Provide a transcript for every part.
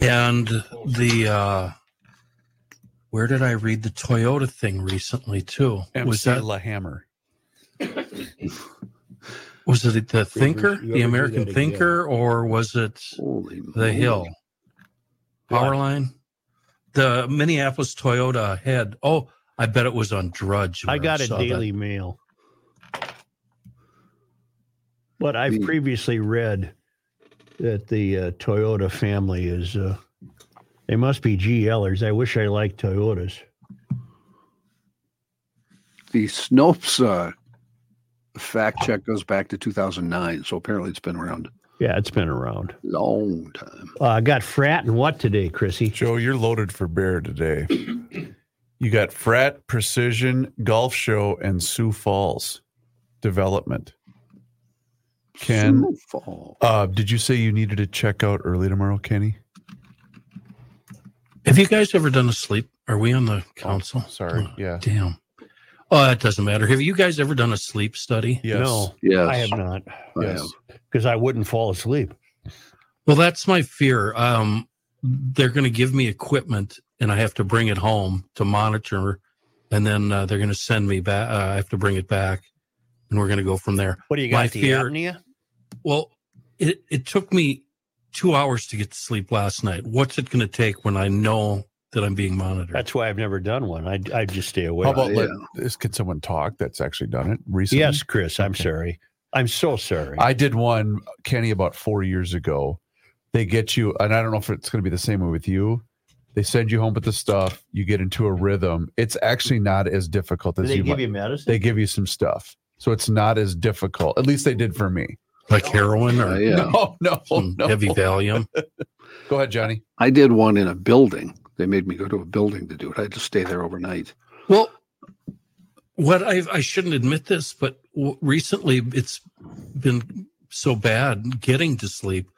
And the where did I read the Toyota thing recently too? Was that La Hammer? Was it the Thinker, the American Thinker, or was it the Hill Powerline? The Minneapolis Toyota head. Oh, I bet it was on Drudge. I got a Daily Mail. But I've previously read that the Toyota family is, they must be GLers. I wish I liked Toyotas. The Snopes fact check goes back to 2009, so apparently it's been around. Yeah, it's been around. Long time. I got frat and what today, Chrissy? Joe, you're loaded for bear today. You got frat, precision, golf show, and Sioux Falls development. Ken, did you say you needed to check out early tomorrow, Kenny? Have you guys ever done a sleep? Are we on the council? Oh, sorry. Oh, yeah. Damn. Oh, that doesn't matter. Have you guys ever done a sleep study? Yes. No, yes. I have not. Yes. Because I wouldn't fall asleep. Well, that's my fear. They're going to give me equipment and I have to bring it home to monitor. And then they're going to send me back. I have to bring it back. And we're going to go from there. What do you got? My fear, apnea? Well, it took me 2 hours to get to sleep last night. What's it going to take when I know that I'm being monitored? That's why I've never done one. I just stay away. How about can someone talk that's actually done it recently? Yes, Chris. I'm sorry. I'm so sorry. I did one, Kenny, about 4 years ago. They get you, and I don't know if it's going to be the same way with you. They send you home with the stuff. You get into a rhythm. It's actually not as difficult as you might. They give you medicine? They give you some stuff. So it's not as difficult. At least they did for me. Like heroin or no. Heavy Valium. Go ahead, Johnny. I did one in a building. They made me go to a building to do it. I had to stay there overnight. Well, what I shouldn't admit this, but recently it's been so bad getting to sleep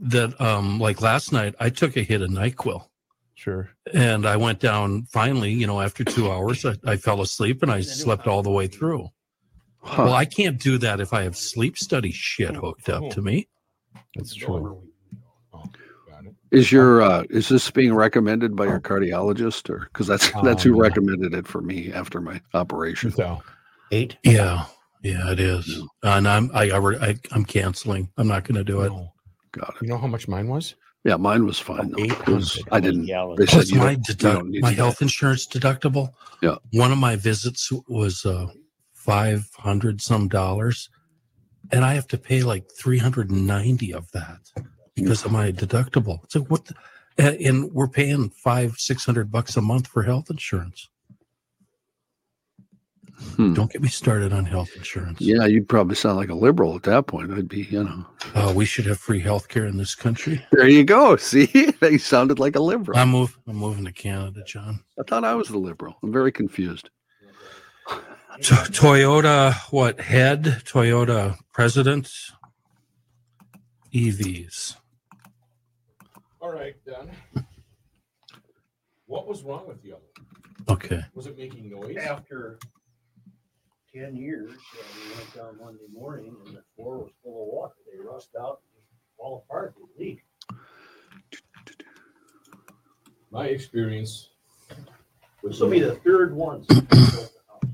that like last night I took a hit of NyQuil. Sure. And I went down finally, after 2 hours, I fell asleep and I slept all the way through. Huh. Well, I can't do that if I have sleep study shit hooked up to me. That's true. Is your is this being recommended by your cardiologist, or because that's who recommended it for me after my operation? So 8. Yeah, it is, and I'm canceling. I'm not going to do it. Got it. You know how much mine was? Yeah, mine was fine. Though, I didn't. They said my health insurance deductible. Yeah, one of my visits was. $500 some, and I have to pay like $390 of that because of my deductible. It's like what? And we're paying $500-$600 a month for health insurance. Don't get me started on health insurance. Yeah, you'd probably sound like a liberal at that point. I'd be, we should have free health care in this country. There you go. See, they sounded like a liberal. I'm moving to Canada, John. I thought I was the liberal. I'm very confused. Toyota, what head? Toyota president. EVs. All right, done. What was wrong with the other one? Okay. Was it making noise? After 10 years, we went down Monday morning and the floor was full of water. They rust out and fall apart. They leak. My experience. This will be the third one.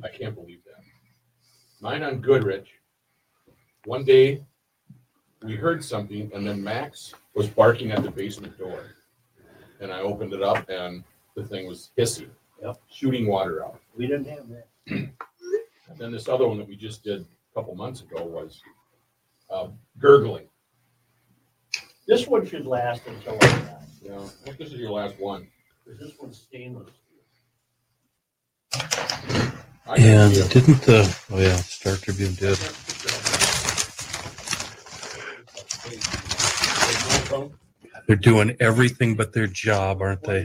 I can't believe that. Mine on Goodrich. One day, we heard something, and then Max was barking at the basement door. And I opened it up, and the thing was hissing, shooting water out. We didn't have that. And then this other one that we just did a couple months ago was gurgling. This one should last until I die. Yeah, I think this is your last one. This one's stainless. And didn't Star Tribune did. They're doing everything but their job, aren't they?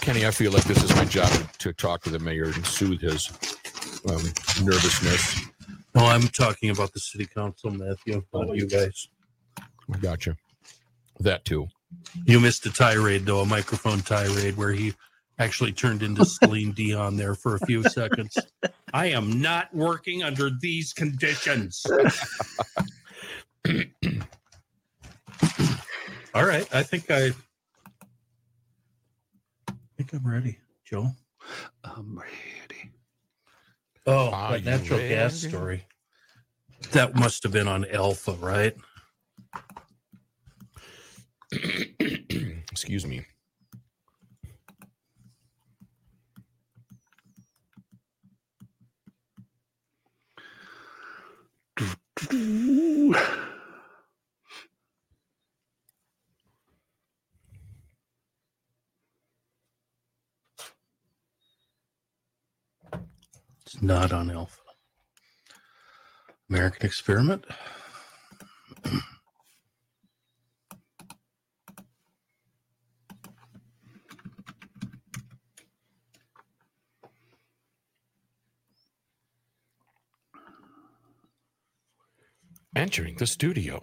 Kenny, I feel like this is my job to talk to the mayor and soothe his nervousness. No, I'm talking about the city council, Matthew, not you guys. I got you. That too. You missed a tirade, though, a microphone tirade where he actually turned into Celine Dion there for a few seconds. I am not working under these conditions. All right. I think I'm ready, Joel. I'm ready. Oh, that natural gas story. That must have been on Alpha, right? Excuse me. It's not on Alpha. American Experiment. Entering the studio.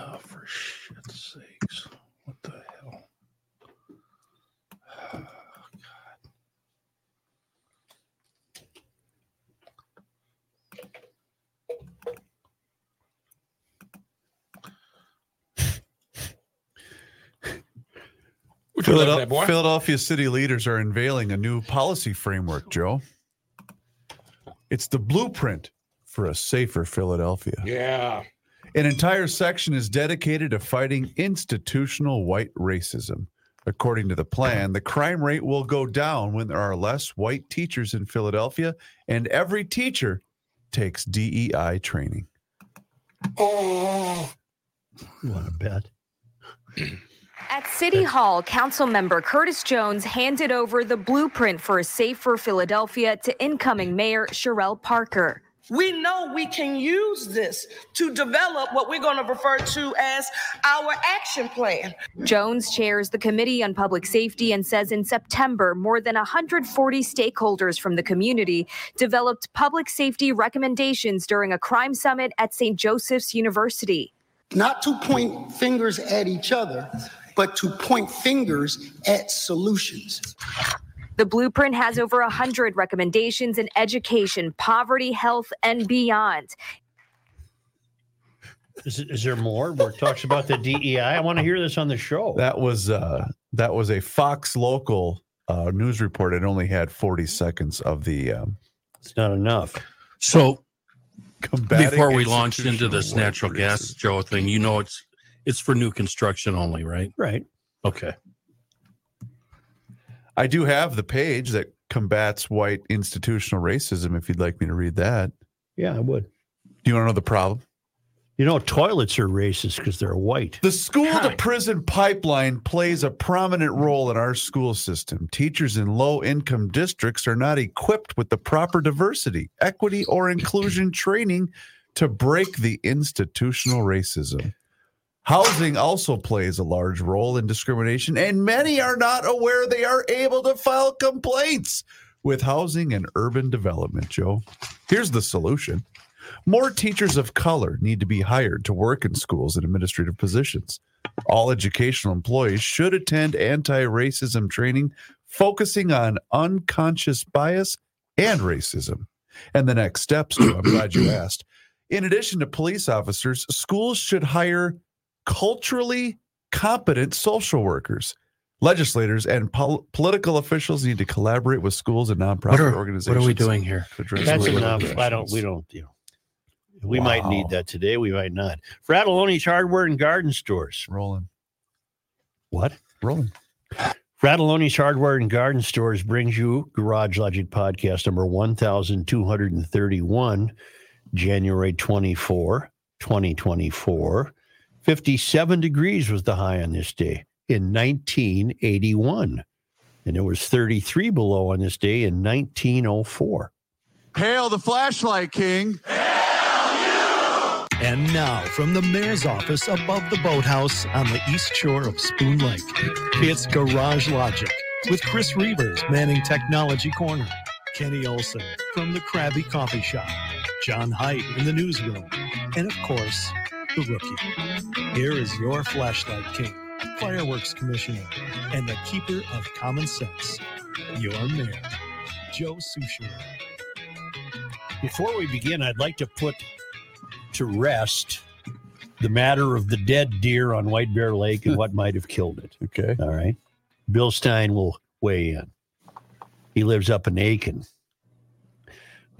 Oh, for shit's sakes. What the hell? Oh, God. Philadelphia city leaders are unveiling a new policy framework, Joe. It's the blueprint for a safer Philadelphia. Yeah. An entire section is dedicated to fighting institutional white racism. According to the plan, the crime rate will go down when there are less white teachers in Philadelphia, and every teacher takes DEI training. Oh, what a bet. At City Hall, Councilmember Curtis Jones handed over the blueprint for a safer Philadelphia to incoming Mayor Cherelle Parker. We know we can use this to develop what we're going to refer to as our action plan. Jones chairs the Committee on Public Safety and says in September, more than 140 stakeholders from the community developed public safety recommendations during a crime summit at St. Joseph's University. Not to point fingers at each other, but to point fingers at solutions. The blueprint has over 100 recommendations in education, poverty, health, and beyond. Is there more where it talks about the DEI? I want to hear this on the show. That was a Fox local news report. It only had 40 seconds of the... It's not enough. So before we launched into this natural gas, Joe, thing, you know it's for new construction only, right? Right. Okay. I do have the page that combats white institutional racism if you'd like me to read that. Yeah, I would. Do you want to know the problem? You know, toilets are racist because they're white. The school-to-prison pipeline plays a prominent role in our school system. Teachers in low-income districts are not equipped with the proper diversity, equity, or inclusion training to break the institutional racism. Housing also plays a large role in discrimination, and many are not aware they are able to file complaints with housing and urban development, Joe. Here's the solution. More teachers of color need to be hired to work in schools and administrative positions. All educational employees should attend anti-racism training focusing on unconscious bias and racism. And the next steps, Joe, I'm glad you asked. In addition to police officers, schools should hire culturally competent social workers. Legislators and political officials need to collaborate with schools and nonprofit organizations. What are we doing here? That's enough. We might need that today. We might not. Frataloni's Hardware and Garden Stores. Rolling. Frataloni's Hardware and Garden Stores brings you Garage Logic Podcast number 1231, January 24, 2024. 57 degrees was the high on this day in 1981. And it was 33 below on this day in 1904. Hail the flashlight king. Hail you! And now from the mayor's office above the boathouse on the east shore of Spoon Lake, it's Garage Logic with Chris Reavers manning Technology Corner, Kenny Olson from the Krabby Coffee Shop, John Haidt in the newsroom, and of course... the rookie. Here is your flashlight king, fireworks commissioner, and the keeper of common sense, your mayor, Joe Souchere. Before we begin, I'd like to put to rest the matter of the dead deer on White Bear Lake and what might have killed it. Okay. All right. Bill Stein will weigh in. He lives up in Aiken.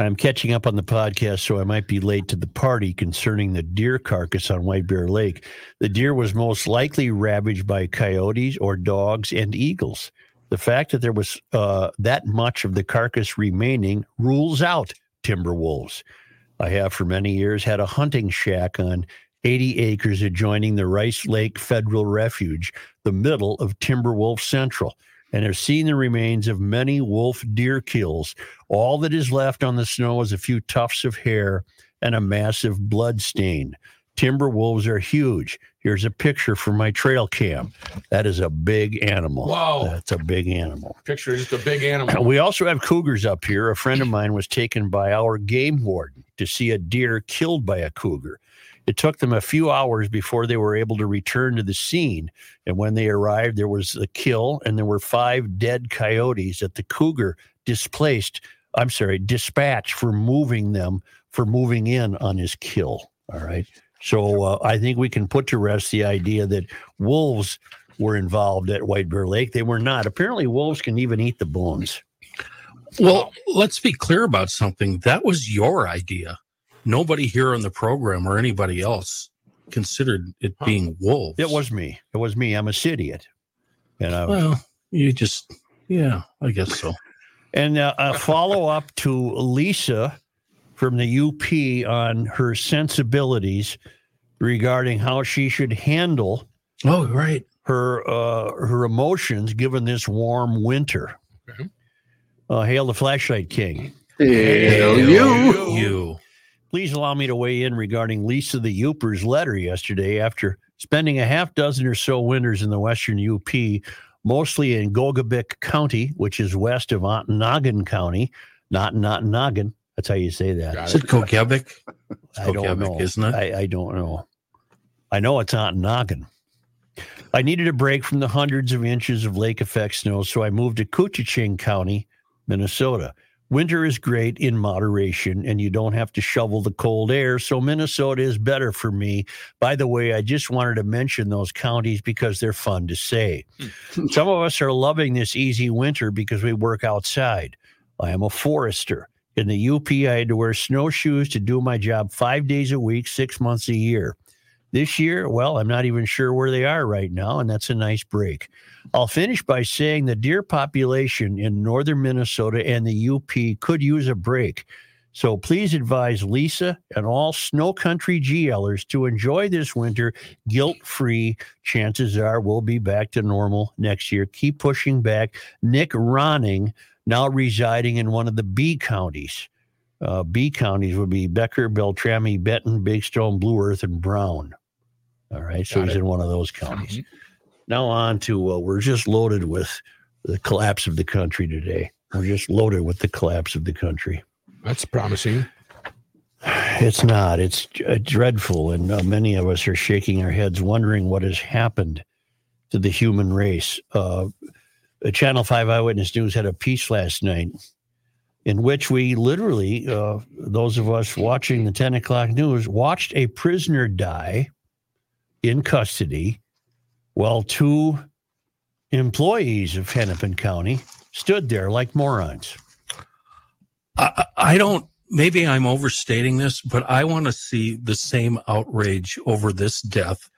I'm catching up on the podcast, so I might be late to the party concerning the deer carcass on White Bear Lake. The deer was most likely ravaged by coyotes or dogs and eagles. The fact that there was that much of the carcass remaining rules out timber wolves. I have for many years had a hunting shack on 80 acres adjoining the Rice Lake Federal Refuge, the middle of Timberwolf Central, and have seen the remains of many wolf deer kills. All that is left on the snow is a few tufts of hair and a massive blood stain. Timber wolves are huge. Here's a picture from my trail cam. That is a big animal. Wow. That's a big animal. Picture is just a big animal. We also have cougars up here. A friend of mine was taken by our game warden to see a deer killed by a cougar. It took them a few hours before they were able to return to the scene. And when they arrived, there was a kill, and there were 5 dead coyotes that the cougar dispatched for moving in on his kill. All right. So I think we can put to rest the idea that wolves were involved at White Bear Lake. They were not. Apparently, wolves can even eat the bones. Well, let's be clear about something. That was your idea. Nobody here on the program or anybody else considered it being wolves. It was me. I'm a idiot. And I guess so. And a follow-up to Lisa from the UP on her sensibilities regarding how she should handle her emotions given this warm winter. Okay. Hail the Flashlight King. Hail you. Please allow me to weigh in regarding Lisa the Youper's letter yesterday after spending a half dozen or so winters in the western UP, mostly in Gogebic County, which is west of Ontonagon County. Not Ontonagon. That's how you say that. Is it Gogebic? I don't know. Isn't it? I don't know. I know it's Ontonagon. I needed a break from the hundreds of inches of lake effect snow, so I moved to Coochin County, Minnesota. Winter is great in moderation, and you don't have to shovel the cold air, so Minnesota is better for me. By the way, I just wanted to mention those counties because they're fun to say. Some of us are loving this easy winter because we work outside. I am a forester. In the UP, I had to wear snowshoes to do my job 5 days a week, 6 months a year. This year, well, I'm not even sure where they are right now, and that's a nice break. I'll finish by saying the deer population in northern Minnesota and the UP could use a break. So please advise Lisa and all snow country GLers to enjoy this winter guilt-free. Chances are we'll be back to normal next year. Keep pushing back. Nick Ronning, now residing in one of the B counties. B counties would be Becker, Beltrami, Benton, Big Stone, Blue Earth, and Brown. All right, so he's in one of those counties. Mm-hmm. Now on to, we're just loaded with the collapse of the country today. That's promising. It's not. It's dreadful, and many of us are shaking our heads, wondering what has happened to the human race. Channel 5 Eyewitness News had a piece last night in which we literally, those of us watching the 10 o'clock news, watched a prisoner die in custody while 2 employees of Hennepin County stood there like morons. Maybe I'm overstating this, but I want to see the same outrage over this death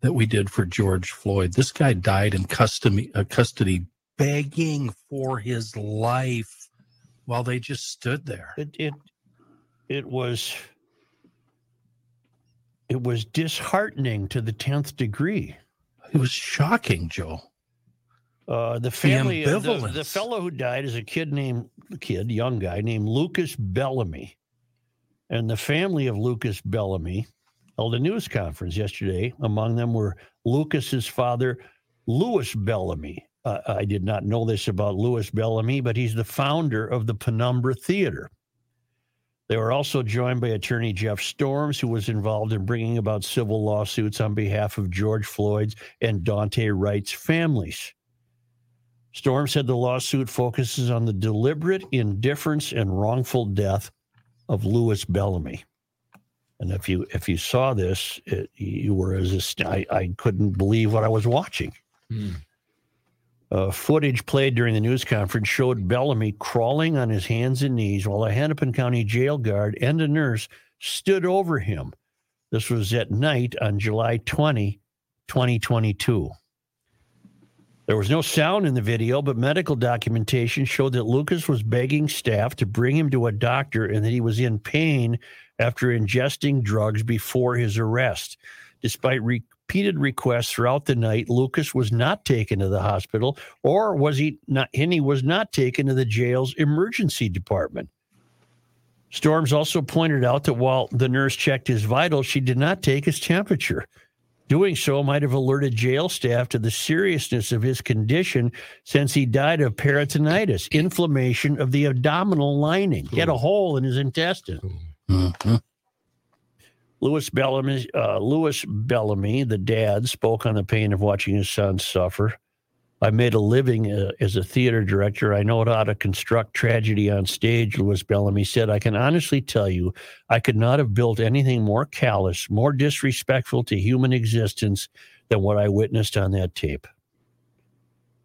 that we did for George Floyd. This guy died in custody begging for his life while they just stood there. It was disheartening to the 10th degree. It was shocking, Joe. The family, the fellow who died is a young guy named Lucas Bellamy. And the family of Lucas Bellamy held a news conference yesterday. Among them were Lucas's father, Louis Bellamy. I did not know this about Louis Bellamy, but he's the founder of the Penumbra Theater. They were also joined by attorney Jeff Storms, who was involved in bringing about civil lawsuits on behalf of George Floyd's and Daunte Wright's families. Storm said the lawsuit focuses on the deliberate indifference and wrongful death of Louis Bellamy. And if you saw this, you were I couldn't believe what I was watching. Footage played during the news conference showed Bellamy crawling on his hands and knees while a Hennepin County jail guard and a nurse stood over him. This was at night on July 20, 2022. There was no sound in the video, but medical documentation showed that Lucas was begging staff to bring him to a doctor and that he was in pain after ingesting drugs before his arrest. Despite repeated requests throughout the night, Lucas was not taken to the hospital, and he was not taken to the jail's emergency department. Storms also pointed out that while the nurse checked his vitals, she did not take his temperature. Doing so might have alerted jail staff to the seriousness of his condition, since he died of peritonitis, inflammation of the abdominal lining. He had a hole in his intestine. Mm-hmm. Louis Bellamy, the dad, spoke on the pain of watching his son suffer. I made a living as a theater director. I know how to construct tragedy on stage, Louis Bellamy said. I can honestly tell you, I could not have built anything more callous, more disrespectful to human existence than what I witnessed on that tape.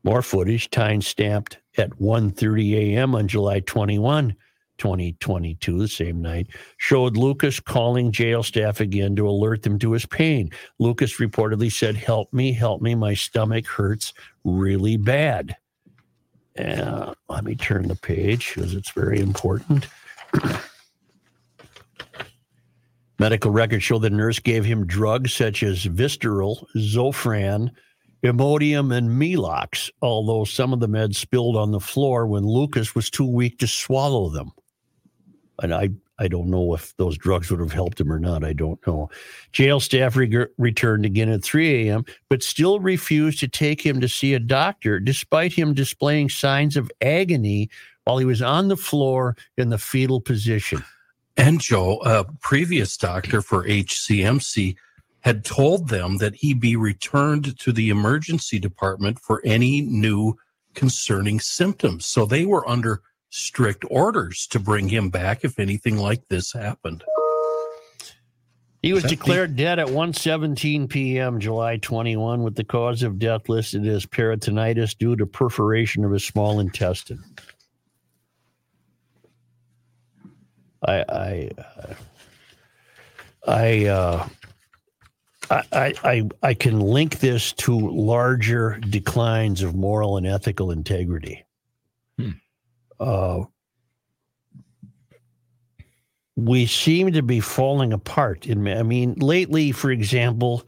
More footage, time-stamped at 1:30 a.m. on July 21, 2022, the same night, showed Lucas calling jail staff again to alert them to his pain. Lucas reportedly said, help me, my stomach hurts really bad. Let me turn the page because it's very important. Medical records show the nurse gave him drugs such as Vistaril, Zofran, Imodium, and Melox, although some of the meds spilled on the floor when Lucas was too weak to swallow them. And I don't know if those drugs would have helped him or not. I don't know. Jail staff returned again at 3 a.m., but still refused to take him to see a doctor, despite him displaying signs of agony while he was on the floor in the fetal position. And Joe, a previous doctor for HCMC, had told them that he be returned to the emergency department for any new concerning symptoms. So they were under strict orders to bring him back if anything like this happened. He was declared dead at 1:17 p.m. July 21, with the cause of death listed as peritonitis due to perforation of his small intestine. I can link this to larger declines of moral and ethical integrity. We seem to be falling apart. Lately, for example,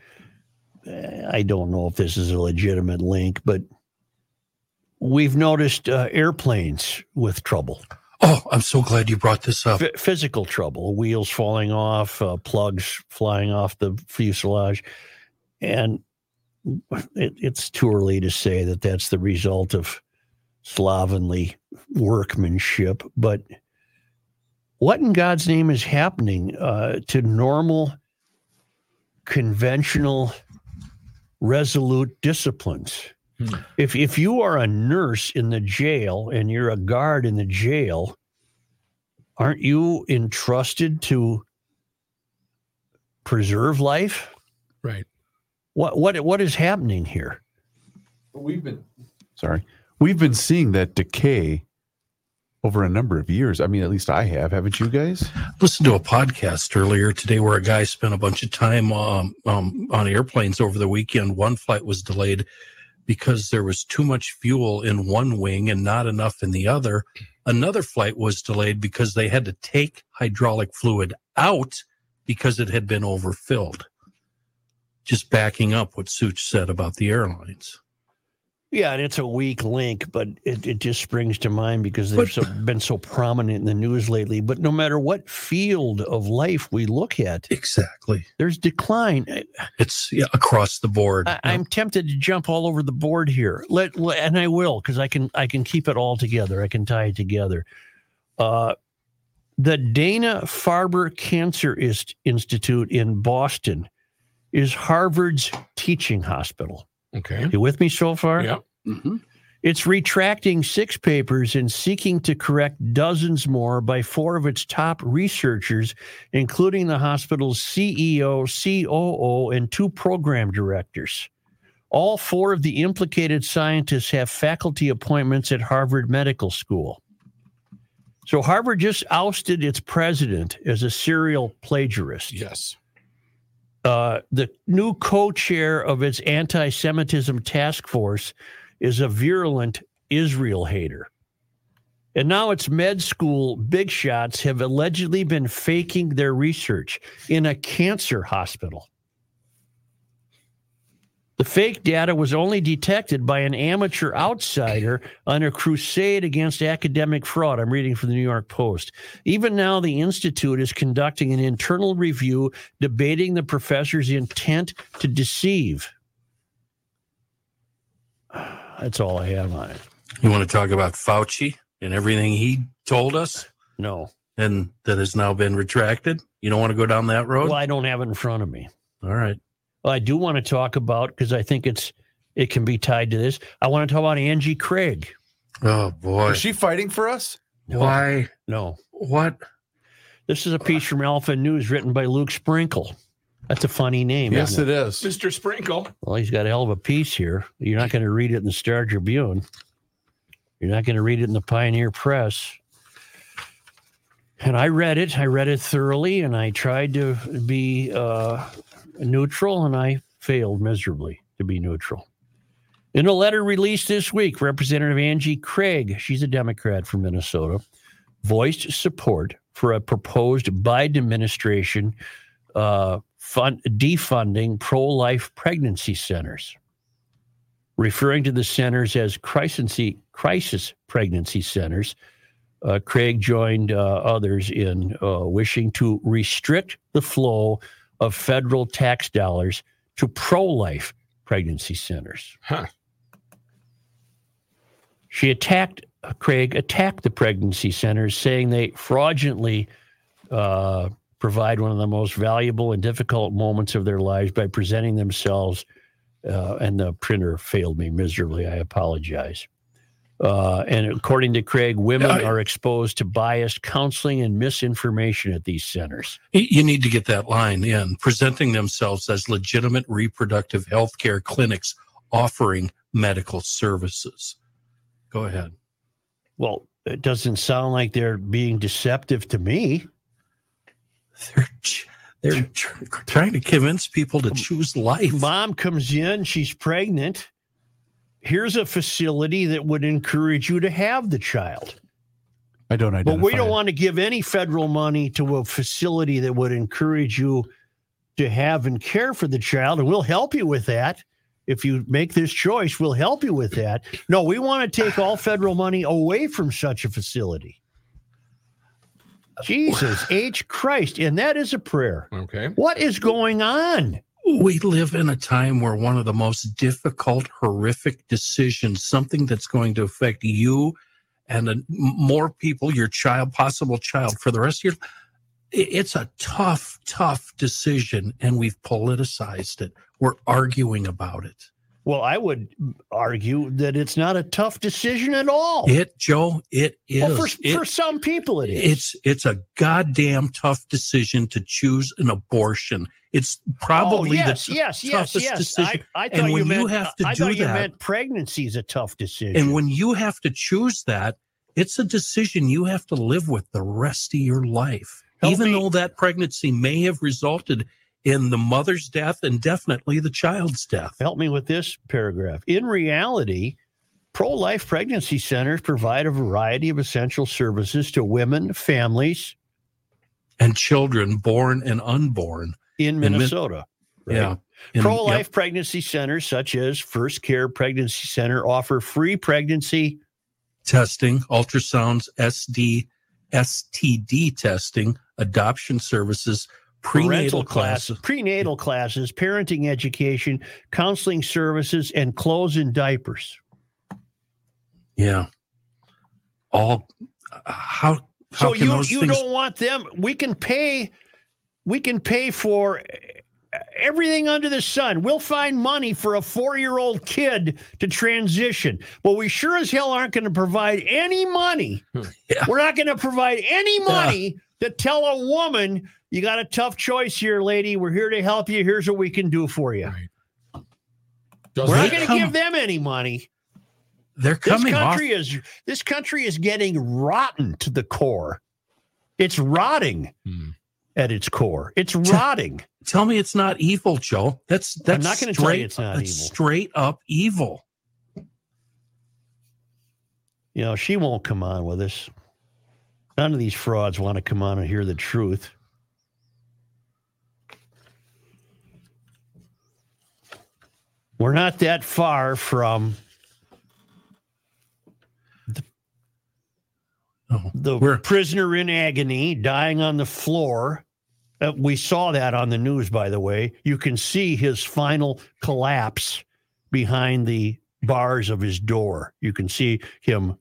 I don't know if this is a legitimate link, but we've noticed airplanes with trouble. Oh, I'm so glad you brought this up. Physical trouble, wheels falling off, plugs flying off the fuselage. And it's too early to say that that's the result of slovenly workmanship, but what in God's name is happening to normal, conventional, resolute disciplines? If you are a nurse in the jail and you're a guard in the jail, aren't you entrusted to preserve life? Right. What is happening here? We've been seeing that decay over a number of years. I mean, at least I have. Haven't you guys? Listened to a podcast earlier today where a guy spent a bunch of time on airplanes over the weekend. One flight was delayed because there was too much fuel in one wing and not enough in the other. Another flight was delayed because they had to take hydraulic fluid out because it had been overfilled. Just backing up what Such said about the airlines. Yeah, and it's a weak link, but it just springs to mind because they've been so prominent in the news lately. But no matter what field of life we look at, exactly, there's decline. It's across the board. I'm tempted to jump all over the board here, and I will, because I can keep it all together. I can tie it together. The Dana-Farber Cancer Institute in Boston is Harvard's teaching hospital. Okay. You with me so far? Yeah. Mm-hmm. It's retracting 6 papers and seeking to correct dozens more by 4 of its top researchers, including the hospital's CEO, COO, and 2 program directors. All 4 of the implicated scientists have faculty appointments at Harvard Medical School. So Harvard just ousted its president as a serial plagiarist. Yes. The new co-chair of its anti-Semitism task force is a virulent Israel hater. And now its med school big shots have allegedly been faking their research in a cancer hospital. The fake data was only detected by an amateur outsider on a crusade against academic fraud. I'm reading from the New York Post. Even now, the Institute is conducting an internal review, debating the professor's intent to deceive. That's all I have on it. You want to talk about Fauci and everything he told us? No. And that has now been retracted? You don't want to go down that road? Well, I don't have it in front of me. All right. Well, I do want to talk about, because I think it can be tied to this, I want to talk about Angie Craig. Oh, boy. Is she fighting for us? No. Why? No. What? This is a piece from Alpha News written by Luke Sprinkle. That's a funny name. Yes, it is. Mr. Sprinkle. Well, he's got a hell of a piece here. You're not going to read it in the Star Tribune. You're not going to read it in the Pioneer Press. And I read it. I read it thoroughly, and I tried to be neutral, and I failed miserably to be neutral. In a letter released this week, Representative Angie Craig, she's a Democrat from Minnesota, voiced support for a proposed Biden administration defunding pro-life pregnancy centers, referring to the centers as crisis pregnancy centers. Craig joined others in wishing to restrict the flow of federal tax dollars to pro-life pregnancy centers. Huh. She Craig attacked the pregnancy centers, saying they fraudulently provide one of the most valuable and difficult moments of their lives by presenting themselves, and the printer failed me miserably. I apologize. And according to Craig, women are exposed to biased counseling and misinformation at these centers. You need to get that line in. Presenting themselves as legitimate reproductive health care clinics offering medical services. Go ahead. Well, it doesn't sound like they're being deceptive to me. They're trying to convince people to choose life. Mom comes in, she's pregnant. Here's a facility that would encourage you to have the child. I don't identify. But we don't want to give any federal money to a facility that would encourage you to have and care for the child, and we'll help you with that. If you make this choice, we'll help you with that. No, we want to take all federal money away from such a facility. Jesus H. Christ. And that is a prayer. Okay. What is going on? We live in a time where one of the most difficult, horrific decisions, something that's going to affect you and more people, your child, possible child for the rest of your life. It's a tough, tough decision, and we've politicized it. We're arguing about it. Well, I would argue that it's not a tough decision at all. It is. Well, for some people, it is. It's a goddamn tough decision to choose an abortion. It's probably the toughest decision. I thought and when you have to do that, you meant pregnancy is a tough decision. And when you have to choose that, it's a decision you have to live with the rest of your life, even though that pregnancy may have resulted in the mother's death and definitely the child's death. Help me with this paragraph. In reality, pro-life pregnancy centers provide a variety of essential services to women, families, and children born and unborn in Minnesota. Right? Yeah. Pro-life pregnancy centers such as First Care Pregnancy Center offer free pregnancy testing, ultrasounds, STD testing, adoption services, prenatal classes, parenting education, counseling services, and clothes and diapers. Yeah. How can those things... don't want them. We can pay for everything under the sun. We'll find money for a 4-year-old kid to transition. But we sure as hell aren't going to provide any money. Yeah. We're not going to provide any money to tell a woman, you got a tough choice here, lady. We're here to help you. Here's what we can do for you. Right. We're not going to give them any money. They're coming off. This country is getting rotten to the core. It's rotting at its core. It's rotting. Tell me it's not evil, Joe. That's I'm not going to tell you it's not evil. Straight up evil. You know, she won't come on with us. None of these frauds want to come on and hear the truth. We're not that far from the prisoner in agony, dying on the floor. We saw that on the news, by the way. You can see his final collapse behind the bars of his door. You can see him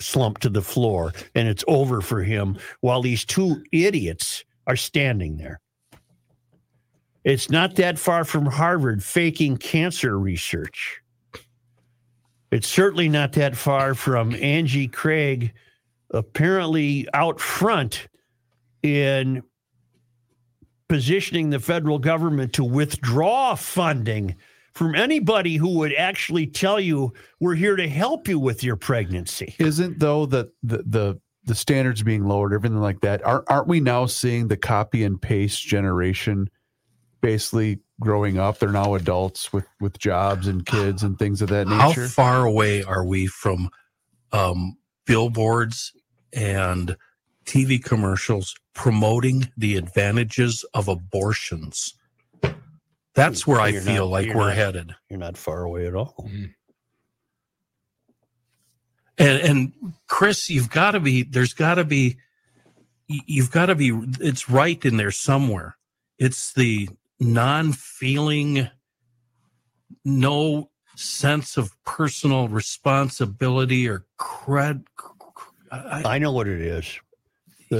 slump to the floor, and it's over for him while these two idiots are standing there. It's not that far from Harvard faking cancer research. It's certainly not that far from Angie Craig apparently out front in positioning the federal government to withdraw funding from anybody who would actually tell you, we're here to help you with your pregnancy. Isn't, though, the standards being lowered, everything like that? Aren't we now seeing the copy and paste generation basically growing up? They're now adults with jobs and kids and things of that nature. How far away are we from billboards and TV commercials promoting the advantages of abortions? That's where I feel like we're headed. You're not far away at all. Mm. And Chris, you've got to be, it's right in there somewhere. It's the non-feeling, no sense of personal responsibility or cred. I know what it is.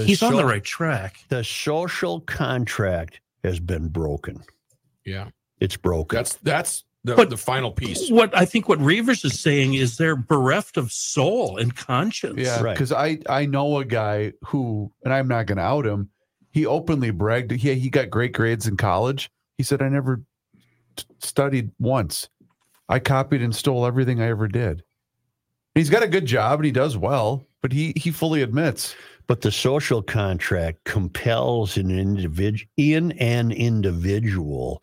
He's on the right track. The social contract has been broken. Yeah, it's broken. That's the final piece. What I think what Reavers is saying is they're bereft of soul and conscience. Yeah, because right. I know a guy who, and I'm not going to out him, he openly bragged. He got great grades in college. He said, I never studied once. I copied and stole everything I ever did. And he's got a good job and he does well, but he fully admits. But the social contract compels in an individual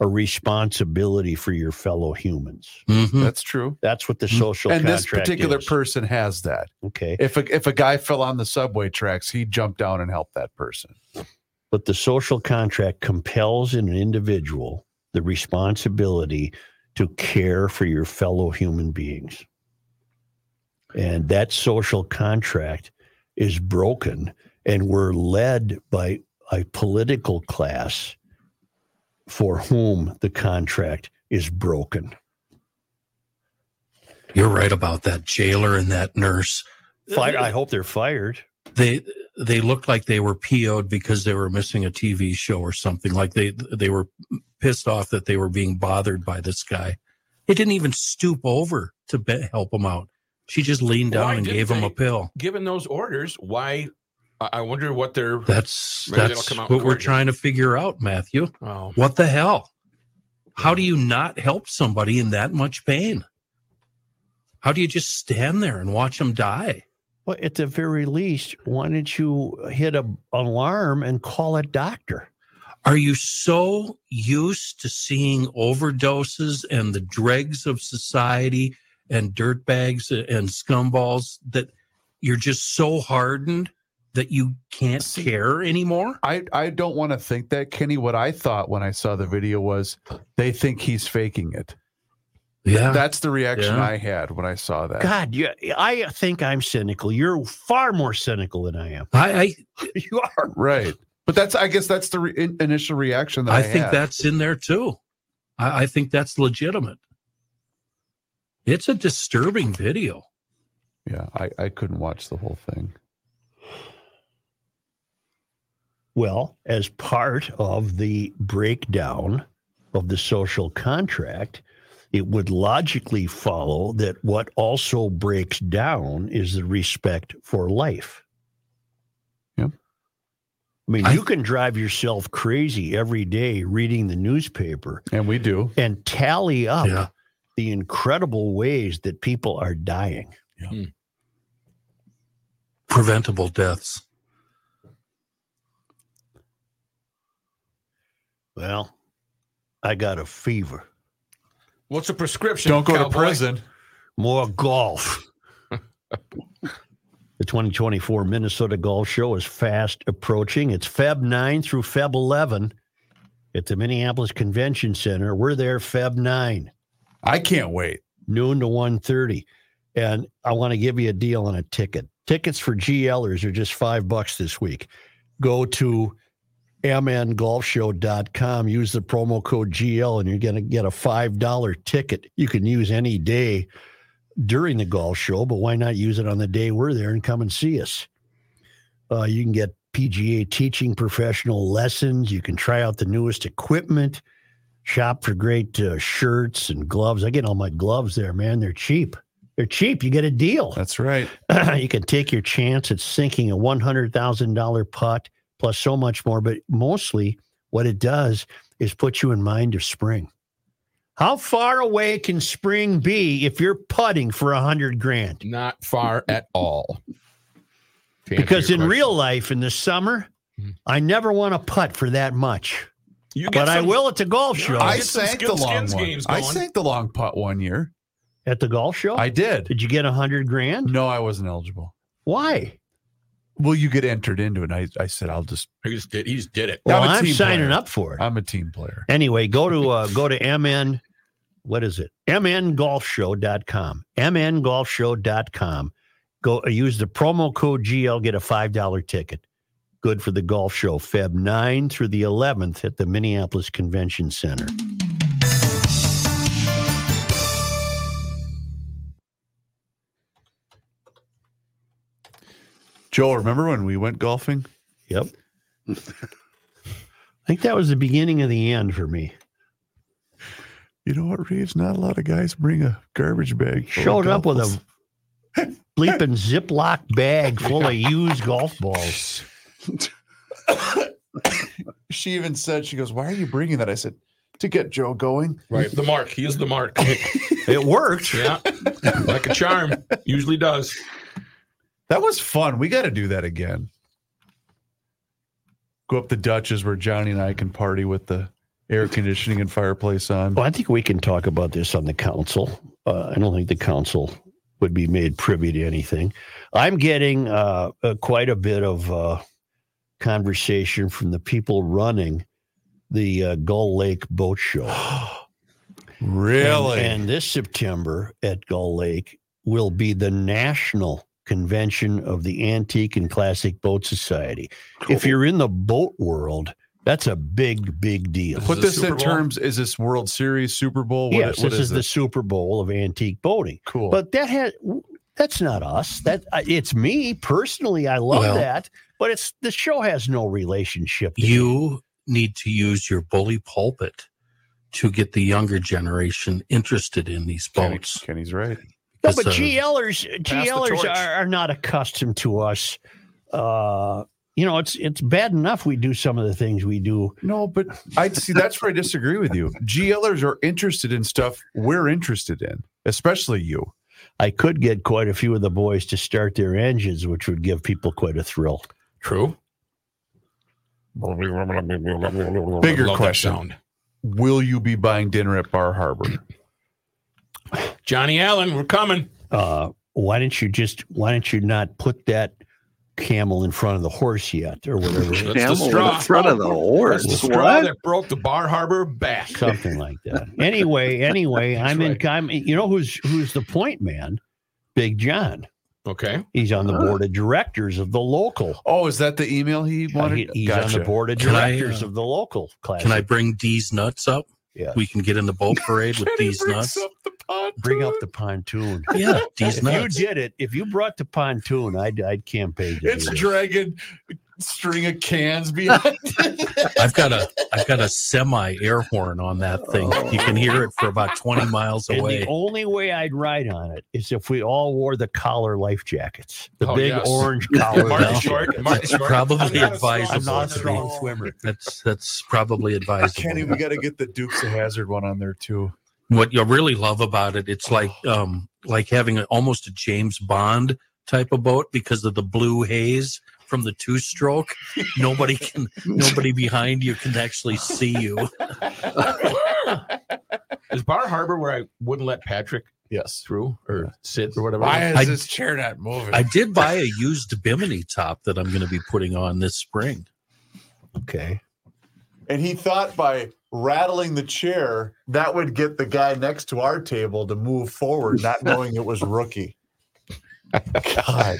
a responsibility for your fellow humans. Mm-hmm. That's true. That's what the social contract is. And this particular person has that. Okay. If a guy fell on the subway tracks, he'd jump down and help that person. But the social contract compels in an individual the responsibility to care for your fellow human beings. And that social contract is broken, and we're led by a political class for whom the contract is broken. You're right about that jailer and that nurse. I hope they're fired. They looked like they were PO'd because they were missing a TV show or something. Like they were pissed off that they were being bothered by this guy. They didn't even stoop over to help him out. She just leaned down and gave him a pill. Given those orders, why? I wonder what they're. That's what we're trying to figure out, Matthew. Oh. What the hell? How do you not help somebody in that much pain? How do you just stand there and watch them die? Well, at the very least, why don't you hit an alarm and call a doctor? Are you so used to seeing overdoses and the dregs of society and dirtbags and scumballs that you're just so hardened that you can't care anymore? I don't want to think that, Kenny. What I thought when I saw the video was they think he's faking it. Yeah, that's the reaction I had when I saw that. God, yeah, I think I'm cynical. You're far more cynical than I am. I you are right, but I guess that's the initial reaction that I think had. That's in there too. I think that's legitimate. It's a disturbing video. Yeah, I couldn't watch the whole thing. Well, as part of the breakdown of the social contract, it would logically follow that what also breaks down is the respect for life. Yep. I mean, you can drive yourself crazy every day reading the newspaper. And we do. And tally up the incredible ways that people are dying. Yeah. Mm. Preventable deaths. Well, I got a fever. What's a prescription? Don't go to prison. More golf. The 2024 Minnesota Golf Show is fast approaching. It's Feb 9 through Feb 11 at the Minneapolis Convention Center. We're there Feb 9. I can't wait. Noon to 1:30. And I want to give you a deal on a ticket. Tickets for GLers are just $5 this week. Go to mngolfshow.com, use the promo code GL, and you're going to get a $5 ticket. You can use any day during the golf show, but why not use it on the day we're there and come and see us? You can get PGA teaching professional lessons. You can try out the newest equipment, shop for great shirts and gloves. I get all my gloves there, man. They're cheap. They're cheap. You get a deal. That's right. You can take your chance at sinking a $100,000 putt, plus so much more. But mostly what it does is put you in mind of spring. How far away can spring be if you're putting for $100,000? Not far at all. Because in real life, in the summer, I never want to putt for that much. But I will at the golf show. I sank the long one. I sank the long putt one year. At the golf show? I did. Did you get $100,000? No, I wasn't eligible. Why? Well, you get entered into it. I said, I'll just. He just did it. Well, I'm signing up for it. I'm a team player. Anyway, go to MN. What is it? MNGolfShow.com. MNGolfShow.com. Go use the promo code GL. Get a $5 ticket. Good for the golf show, Feb 9 through the 11th at the Minneapolis Convention Center. Joe, remember when we went golfing? Yep. I think that was the beginning of the end for me. You know what, Reeves? Not a lot of guys bring a garbage bag. Showed up with a bleeping Ziploc bag full of used golf balls. She even said, she goes, why are you bringing that? I said, to get Joe going. Right. The mark. He is the mark. It worked. Yeah. Like a charm. Usually does. That was fun. We got to do that again. Go up the Dutchess where Johnny and I can party with the air conditioning and fireplace on. Well, I think we can talk about this on the council. I don't think the council would be made privy to anything. I'm getting quite a bit of conversation from the people running the Gull Lake Boat Show. Really? And this September at Gull Lake will be the national convention of the Antique and Classic Boat Society. Cool. If you're in the boat world, that's a big, big deal. Put this in terms, is this World Series, Super Bowl? Yes, what is the Super Bowl of antique boating. Cool. But that's not us. That it's me personally. I love that, but it's the show has no relationship to you. Need to use your bully pulpit to get the younger generation interested in these boats. Kenny's right. No, but GLers are not accustomed to us. It's bad enough we do some of the things we do. No, but I see that's where I disagree with you. GLers are interested in stuff we're interested in, especially you. I could get quite a few of the boys to start their engines, which would give people quite a thrill. True. Bigger question. Will you be buying dinner at Bar Harbor? Johnny Allen, we're coming. Why don't you not put that camel in front of the horse yet, or whatever? That's the straw in front of the horse. That's the straw that broke the Bar Harbor back. Something like that. Anyway, you know who's the point man? Big John. Okay. He's on the board of directors of the local. Oh, is that the email he wanted? He's on the board of directors of the local class. Can I bring these nuts up? Yeah. We can get in the boat parade with these nuts. Bring up the pontoon. Yeah, these nuts. If you brought the pontoon, I'd campaign. It's dragging string of cans behind it. I've got a semi air horn on that thing. You can hear it for about 20 miles away. And the only way I'd ride on it is if we all wore the collar life jackets, the big orange collar. Martin Short. Probably advisable. I'm not a strong swimmer. That's probably advisable. Kenny, we got to get the Dukes of Hazzard one on there too. What you really love about it, it's like having almost a James Bond type of boat because of the blue haze from the two-stroke. Nobody behind you can actually see you. Is Bar Harbor where I wouldn't let Patrick through or sit or whatever? Why is this chair not moving? I did buy a used bimini top that I'm going to be putting on this spring. Okay. And he thought by rattling the chair, that would get the guy next to our table to move forward, not knowing it was Rookie. God.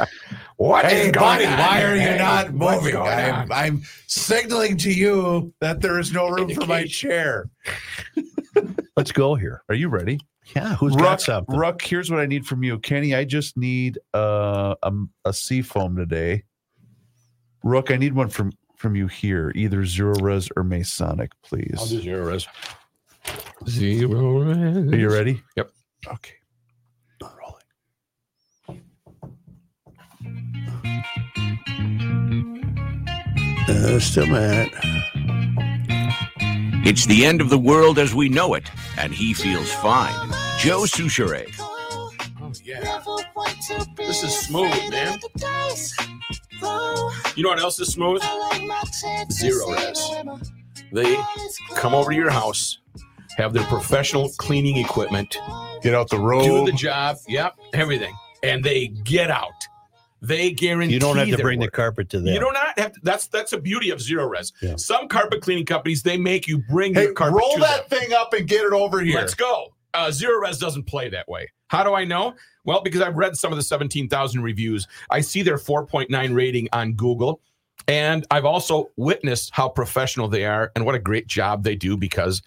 What is buddy, why are you not moving? I'm signaling to you that there is no room for my chair. Let's go here. Are you ready? Yeah, who's got something? Ruck, here's what I need from you. Kenny, I just need a seafoam today. Rook, I need one from you here, either Zero Res or Masonic, please. I'll do Zero Res. Zero Res. Are you ready? Yep. Okay. Rolling. Still mad. It's the end of the world as we know it, and he feels fine. Joe Souchere. Oh, yeah. This is smooth, man. You know what else is smooth? Zero Res. They come over to your house, have their professional cleaning equipment, get out the road, do the job, everything, and they get out. They guarantee you don't have to bring the carpet to them. You do not have to. That's the beauty of Zero Res. Yeah. Some carpet cleaning companies, they make you bring your carpet. Roll that thing up and get it over here. Let's go. Zero Res doesn't play that way. How do I know? Well, because I've read some of the 17,000 reviews. I see their 4.9 rating on Google, and I've also witnessed how professional they are and what a great job they do because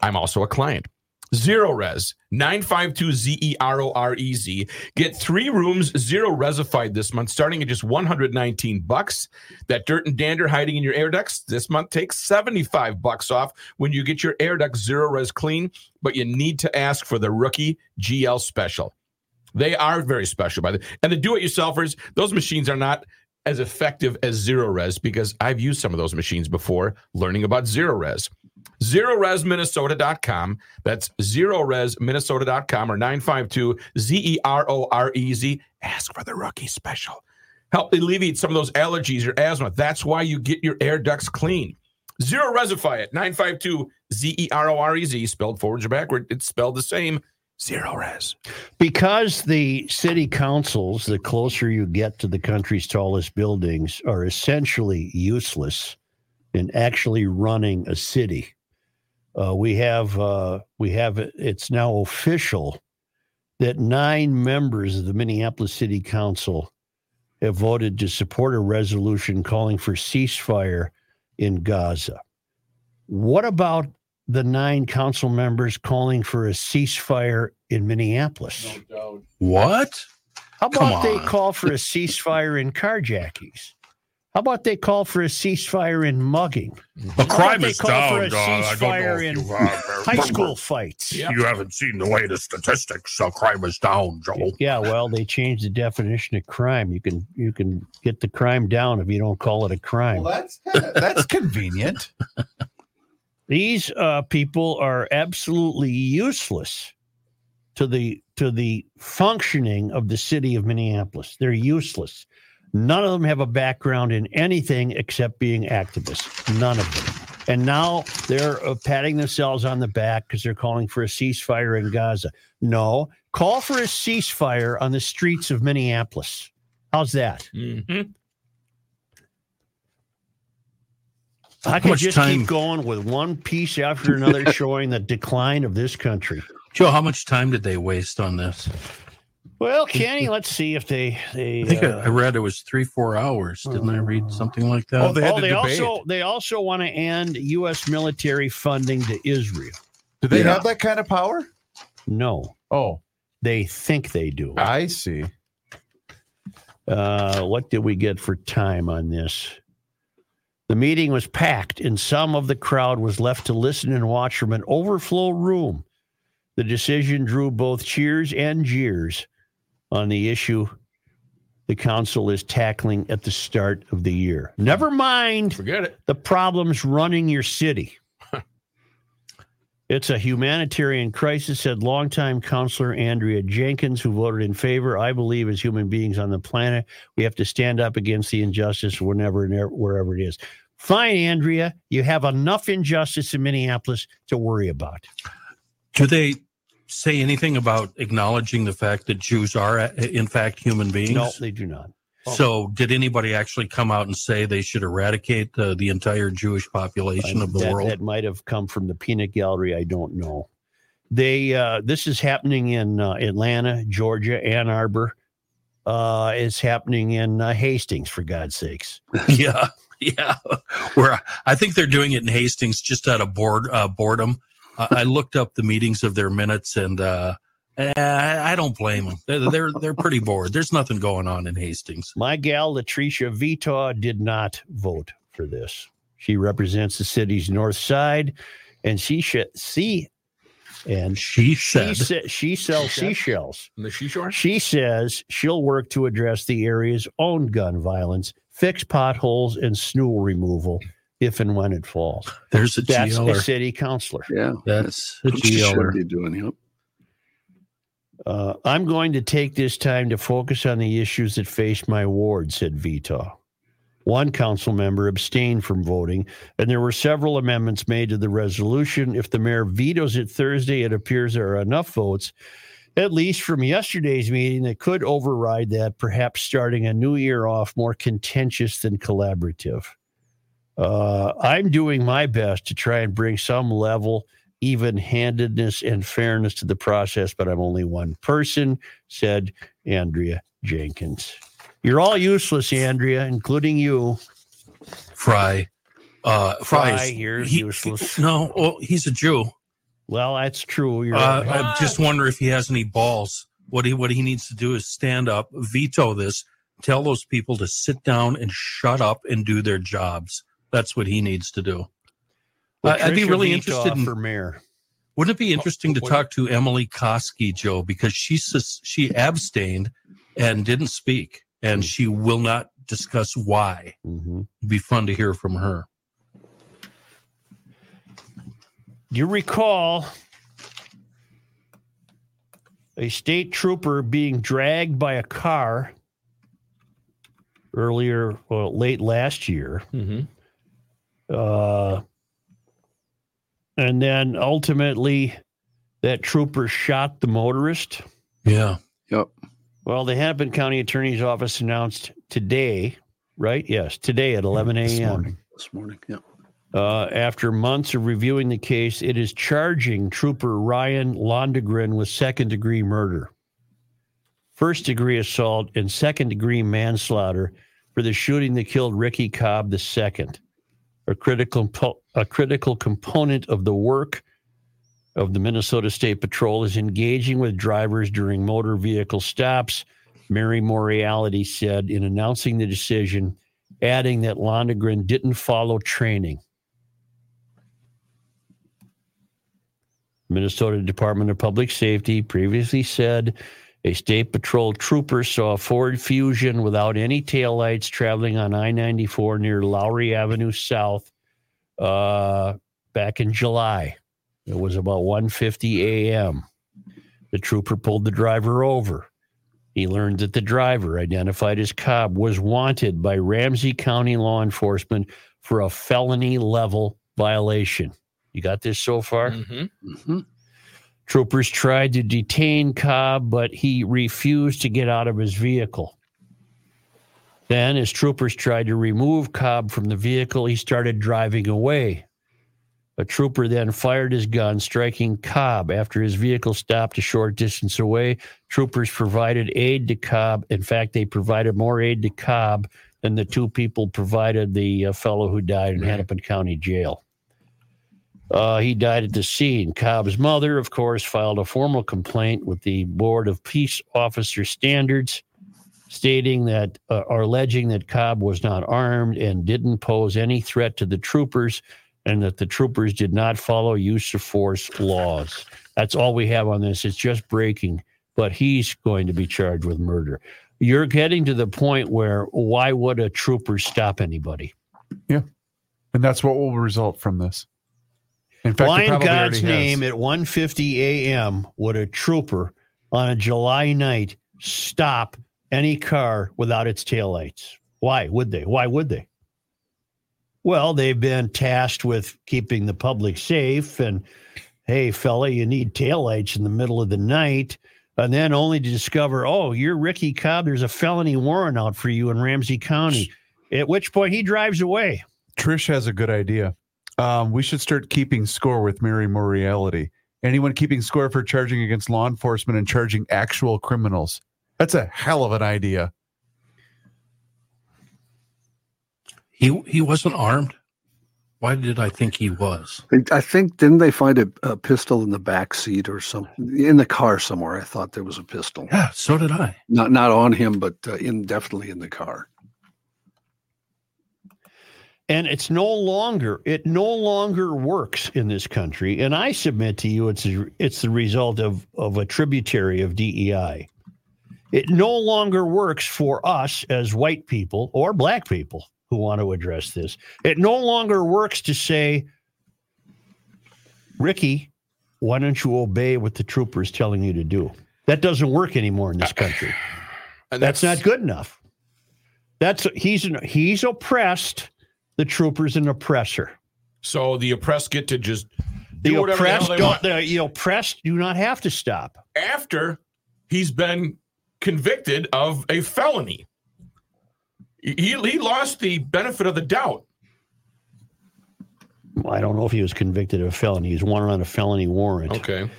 I'm also a client. Zero Res, 952-ZEROREZ. Get 3 rooms Zero Resified this month, starting at just $119. That dirt and dander hiding in your air ducts this month takes $75 off when you get your air duct Zero Res clean, but you need to ask for the Rookie GL special. They are very special, by the way. And the do-it-yourselfers, those machines are not as effective as Zero Res because I've used some of those machines before learning about Zero Res. ZeroResMinnesota.com. That's ZeroResMinnesota.com or 952-ZEROREZ. Ask for the Rookie special. Help alleviate some of those allergies or asthma. That's why you get your air ducts clean. Zero Resify it. 952-ZEROREZ. Spelled forwards or backward. It's spelled the same. Zero Res. Because the city councils, the closer you get to the country's tallest buildings, are essentially useless in actually running a city. We have it's now official that 9 members of the Minneapolis City Council have voted to support a resolution calling for ceasefire in Gaza. What about the 9 council members calling for a ceasefire in Minneapolis? No doubt. What? How about they call for a ceasefire in carjackings? How about they call for a ceasefire in mugging? The crime is down, Don. I don't know if you've high school fights. Yep. You haven't seen the latest statistics. The crime is down, Joe. Yeah, well, they changed the definition of crime. You can get the crime down if you don't call it a crime. Well, that's convenient. These people are absolutely useless to the functioning of the city of Minneapolis. They're useless. None of them have a background in anything except being activists. None of them. And now they're patting themselves on the back because they're calling for a ceasefire in Gaza. No, call for a ceasefire on the streets of Minneapolis. How's that? Mm-hmm. I could just keep going with one piece after another showing the decline of this country. Joe, how much time did they waste on this? Well, Kenny, let's see if they I think I read it was 3-4 hours. Didn't I read something like that? They also want to end U.S. military funding to Israel. Do they have that kind of power? No. Oh. They think they do. I see. What did we get for time on this? The meeting was packed, and some of the crowd was left to listen and watch from an overflow room. The decision drew both cheers and jeers on the issue the council is tackling at the start of the year. Never mind, forget it. The problems running your city. It's a humanitarian crisis, said longtime Councilor Andrea Jenkins, who voted in favor. I believe as human beings on the planet, we have to stand up against the injustice whenever and wherever it is. Fine, Andrea, you have enough injustice in Minneapolis to worry about. Do they say anything about acknowledging the fact that Jews are, in fact, human beings? No, they do not. So did anybody actually come out and say they should eradicate the entire Jewish population of the world? That might have come from the peanut gallery. I don't know. This is happening in Atlanta, Georgia, Ann Arbor. It's happening in Hastings, for God's sakes. Yeah, yeah. Where I think they're doing it in Hastings just out of boredom. I looked up the meetings of their minutes and I don't blame them. They're pretty bored. There's nothing going on in Hastings. My gal, Latricia Vitaw, did not vote for this. She represents the city's north side, and she sells seashells. On the seashore? She says she'll work to address the area's own gun violence, fix potholes, and snow removal if and when it falls. That's a city councilor. Yeah, that's a GLer. What doing? Yep. I'm going to take this time to focus on the issues that face my ward, said Vitaw. One council member abstained from voting, and there were several amendments made to the resolution. If the mayor vetoes it Thursday, it appears there are enough votes, at least from yesterday's meeting, that could override that, perhaps starting a new year off more contentious than collaborative. I'm doing my best to try and bring some level even-handedness and fairness to the process, but I'm only one person, said Andrea Jenkins. You're all useless, Andrea, including you. Fry. Fry, you're useless. No, well, he's a Jew. Well, that's true. You're right. I just wonder if he has any balls. What he needs to do is stand up, veto this, tell those people to sit down and shut up and do their jobs. That's what he needs to do. I'd be really interested in for mayor. Wouldn't it be interesting to talk to Emily Kosky, Joe, because she abstained and didn't speak, and she will not discuss why. Mm-hmm. It'd be fun to hear from her. You recall a state trooper being dragged by a car late last year. Mm-hmm. And then ultimately, that trooper shot the motorist. Yeah. Yep. Well, the Hennepin County Attorney's Office announced today, right? Yes, today at 11 a.m. This morning, yeah. After months of reviewing the case, it is charging Trooper Ryan Londregan with second-degree murder, first-degree assault, and second-degree manslaughter for the shooting that killed Ricky Cobb II. A critical component of the work of the Minnesota State Patrol is engaging with drivers during motor vehicle stops, Mary Moriarty said in announcing the decision, adding that Londregan didn't follow training. Minnesota Department of Public Safety previously said a state patrol trooper saw a Ford Fusion without any taillights traveling on I-94 near Lowry Avenue South back in July. It was about 1:50 a.m. The trooper pulled the driver over. He learned that the driver, identified as Cobb, was wanted by Ramsey County law enforcement for a felony-level violation. You got this so far? Mm-hmm. Mm-hmm. Troopers tried to detain Cobb, but he refused to get out of his vehicle. Then, as troopers tried to remove Cobb from the vehicle, he started driving away. A trooper then fired his gun, striking Cobb. After his vehicle stopped a short distance away, troopers provided aid to Cobb. In fact, they provided more aid to Cobb than the two people provided the fellow who died in Hennepin County Jail. He died at the scene. Cobb's mother, of course, filed a formal complaint with the Board of Peace Officer Standards. stating that or alleging that Cobb was not armed and didn't pose any threat to the troopers and that the troopers did not follow use of force laws. That's all we have on this. It's just breaking, but he's going to be charged with murder. You're getting to the point where why would a trooper stop anybody? Yeah. And that's what will result from this. In fact, why in God's name at 1:50 a.m. would a trooper on a July night stop any car without its taillights? Why would they? Why would they? Well, they've been tasked with keeping the public safe and, hey, fella, you need taillights in the middle of the night. And then only to discover, oh, you're Ricky Cobb. There's a felony warrant out for you in Ramsey County, at which point he drives away. Trish has a good idea. We should start keeping score with Mary Moriarty. Anyone keeping score for charging against law enforcement and charging actual criminals. That's a hell of an idea. He wasn't armed. Why did I think he was? I think, didn't they find a pistol in the back seat or something? In the car somewhere, I thought there was a pistol. Yeah, so did I. Not on him, but definitely in the car. And it's no longer works in this country. And I submit to you, it's the result of a tributary of DEI. It no longer works for us as white people or black people who want to address this. It no longer works to say, Ricky, why don't you obey what the trooper is telling you to do? That doesn't work anymore in this country. And that's not good enough. He's oppressed. The trooper's an oppressor. So the oppressed get to just do the whatever oppressed the hell they want. The oppressed do not have to stop. After he's been convicted of a felony. He lost the benefit of the doubt. Well, I don't know if he was convicted of a felony. He's wanted on a felony warrant. Okay.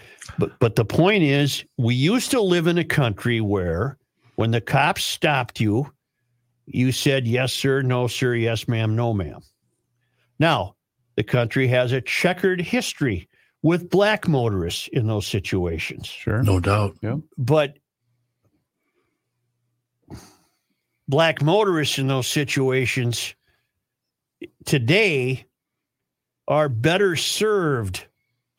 But the point is, we used to live in a country where when the cops stopped you, you said, yes, sir, no, sir, yes, ma'am, no, ma'am. Now, the country has a checkered history with black motorists in those situations. Sure. No doubt. Yeah. But black motorists in those situations today are better served,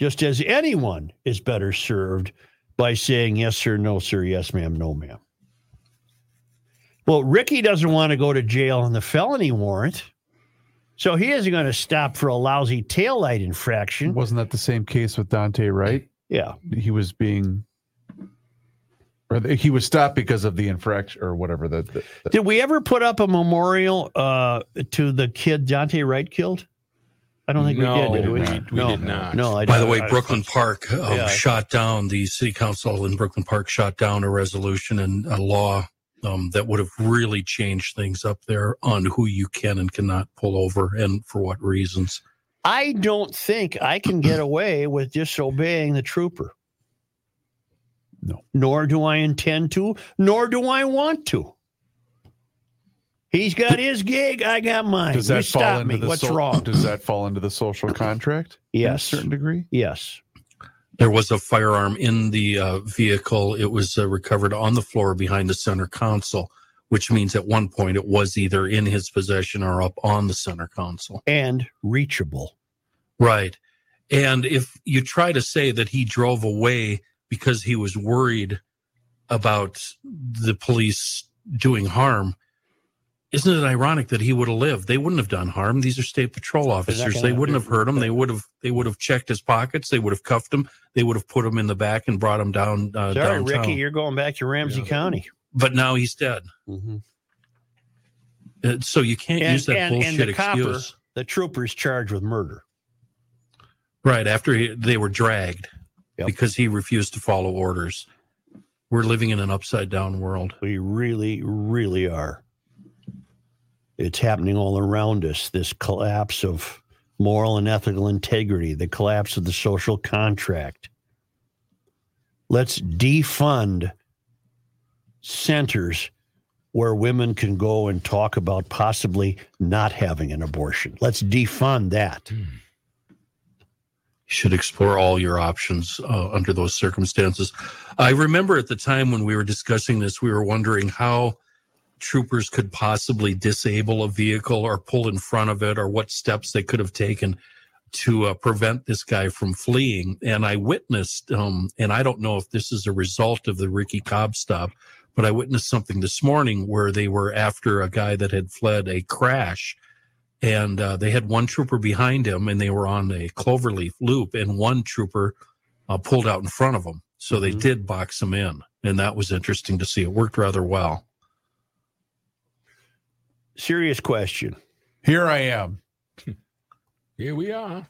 just as anyone is better served, by saying, yes, sir, no, sir, yes, ma'am, no, ma'am. Well, Ricky doesn't want to go to jail on the felony warrant, so he isn't going to stop for a lousy taillight infraction. Wasn't that the same case with Dante, right? Yeah. He was stopped because of the infraction or whatever. Did we ever put up a memorial to the kid Dante Wright killed? I don't think we did. We did not. No. By the way, Brooklyn Park shot down, the city council in Brooklyn Park shot down a resolution and a law that would have really changed things up there on who you can and cannot pull over and for what reasons. I don't think I can get away with disobeying the trooper. No. Nor do I intend to, nor do I want to. He's got his gig, I got mine. Does that fall into what's wrong? Does that fall into the social contract? Yes. To a certain degree? Yes. There was a firearm in the vehicle. It was recovered on the floor behind the center console, which means at one point it was either in his possession or up on the center console. And reachable. Right. And if you try to say that he drove away because he was worried about the police doing harm, isn't it ironic that he would have lived? They wouldn't have done harm. These are state patrol officers. They wouldn't have hurt him. They would have checked his pockets. They would have cuffed him. They would have put him in the back and brought him down. Sorry, downtown. Ricky, you're going back to Ramsey County. But now he's dead. Mm-hmm. So you can't use that bullshit excuse. And the copper, the trooper's charged with murder. Right, after they were dragged. Yep. Because he refused to follow orders. We're living in an upside-down world. We really, really are. It's happening all around us, this collapse of moral and ethical integrity, the collapse of the social contract. Let's defund centers where women can go and talk about possibly not having an abortion. Let's defund that. Should explore all your options under those circumstances. I remember at the time when we were discussing this, we were wondering how troopers could possibly disable a vehicle or pull in front of it, or what steps they could have taken to prevent this guy from fleeing. And I witnessed, and I don't know if this is a result of the Ricky Cobb stop, but I witnessed something this morning where they were after a guy that had fled a crash, and they had one trooper behind him, and they were on a cloverleaf loop, and one trooper pulled out in front of him. So they did box him in, and that was interesting to see. It worked rather well. Serious question. Here I am. Here we are.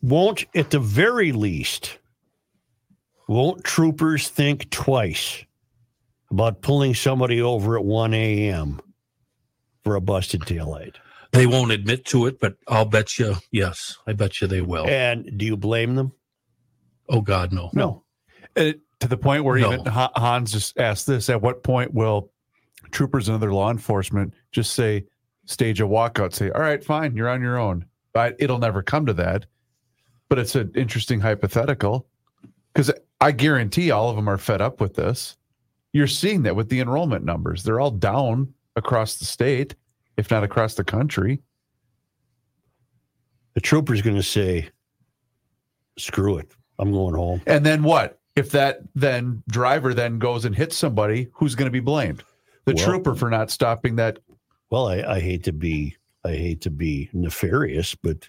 Won't, at the very least, won't troopers think twice about pulling somebody over at 1 a.m. for a busted taillight? They won't admit to it, but I'll bet you, yes, I bet you they will. And do you blame them? Oh, God, no. No. To the point where even Hans just asked this, at what point will troopers and other law enforcement just say, stage a walkout, say, all right, fine, you're on your own? But it'll never come to that. But it's an interesting hypothetical, because I guarantee all of them are fed up with this. You're seeing that with the enrollment numbers. They're all down across the state, if not across the country. The trooper's going to say, screw it, I'm going home. And then what? If that then driver then goes and hits somebody, who's going to be blamed? The trooper for not stopping that. Well, I hate to be nefarious, but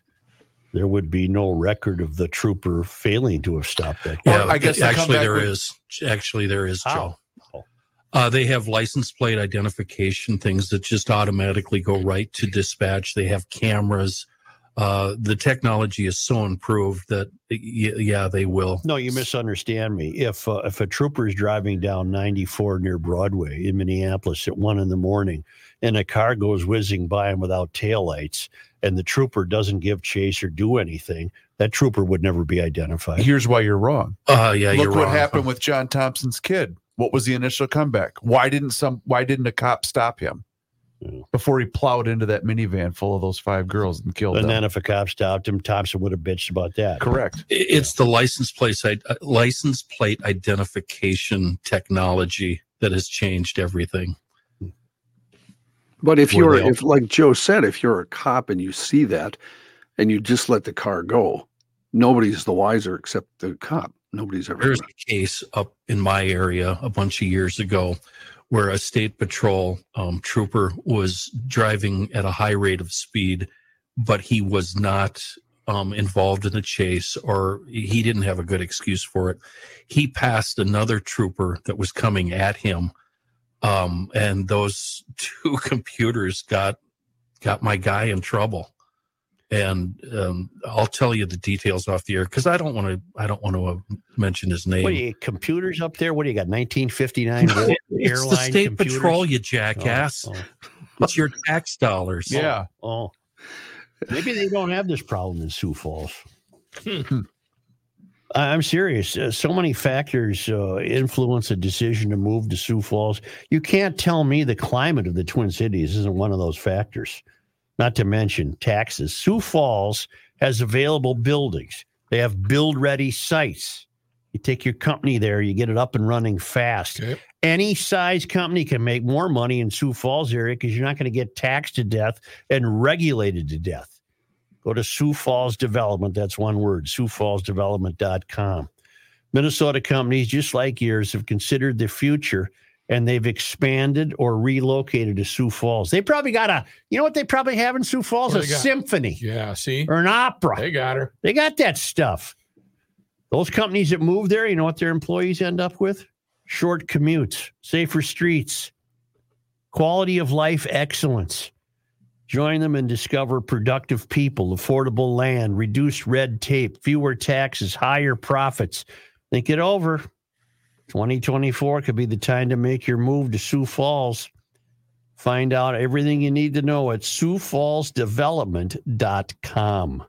there would be no record of the trooper failing to have stopped that. Yeah, I guess actually there is, Joe. They have license plate identification, things that just automatically go right to dispatch. They have cameras. The technology is so improved that, yeah, they will. No, you misunderstand me. If a trooper is driving down 94 near Broadway in Minneapolis at 1 in the morning and a car goes whizzing by him without taillights and the trooper doesn't give chase or do anything, that trooper would never be identified. Here's why you're wrong. Look what happened with John Thompson's kid. What was the initial comeback? Why didn't a cop stop him before he plowed into that minivan full of those 5 girls and killed them? And then if a cop stopped him, Thompson would have bitched about that. Correct. It's the license plate identification technology that has changed everything. But if like Joe said, if you're a cop and you see that and you just let the car go, nobody's the wiser except the cop. Nobody's ever. There's a case up in my area a bunch of years ago where a state patrol trooper was driving at a high rate of speed, but he was not involved in a chase, or he didn't have a good excuse for it. He passed another trooper that was coming at him, and those two computers got my guy in trouble. And I'll tell you the details off the air because I don't want to mention his name. What are you, computers up there? What do you got? 1959 no, it's the state computers? Patrol, you jackass. It's your tax dollars. Yeah. Oh. Maybe they don't have this problem in Sioux Falls. I'm serious. So many factors influence a decision to move to Sioux Falls. You can't tell me the climate of the Twin Cities isn't one of those factors. Not to mention taxes. Sioux Falls has available buildings. They have build-ready sites. You take your company there, you get it up and running fast. Okay. Any size company can make more money in Sioux Falls area because you're not going to get taxed to death and regulated to death. Go to Sioux Falls Development. That's one word, SiouxFallsDevelopment.com. Minnesota companies, just like yours, have considered the future, and they've expanded or relocated to Sioux Falls. They probably got you know what they probably have in Sioux Falls? A symphony. Yeah, see? Or an opera. They got her. They got that stuff. Those companies that move there, you know what their employees end up with? Short commutes, safer streets, quality of life excellence. Join them and discover productive people, affordable land, reduced red tape, fewer taxes, higher profits. Think it over. 2024 could be the time to make your move to Sioux Falls. Find out everything you need to know at SiouxFallsDevelopment.com.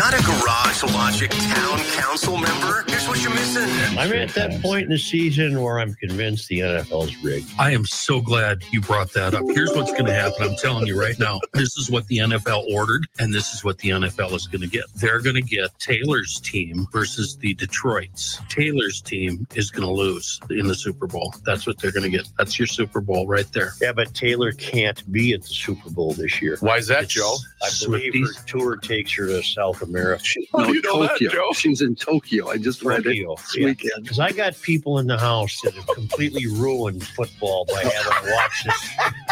Not a Garage Logic Town Council member? Here's what you're missing. I'm at that point in the season where I'm convinced the NFL's rigged. I am so glad you brought that up. Here's what's going to happen. I'm telling you right now. This is what the NFL ordered, and this is what the NFL is going to get. They're going to get Taylor's team versus the Detroit's. Taylor's team is going to lose in the Super Bowl. That's what they're going to get. That's your Super Bowl right there. Yeah, but Taylor can't be at the Super Bowl this year. Why is that, Joe? I believe her tour takes her to South America. Tokyo. She's in Tokyo. I just read it this weekend. Because I got people in the house that have completely ruined football by having watched this.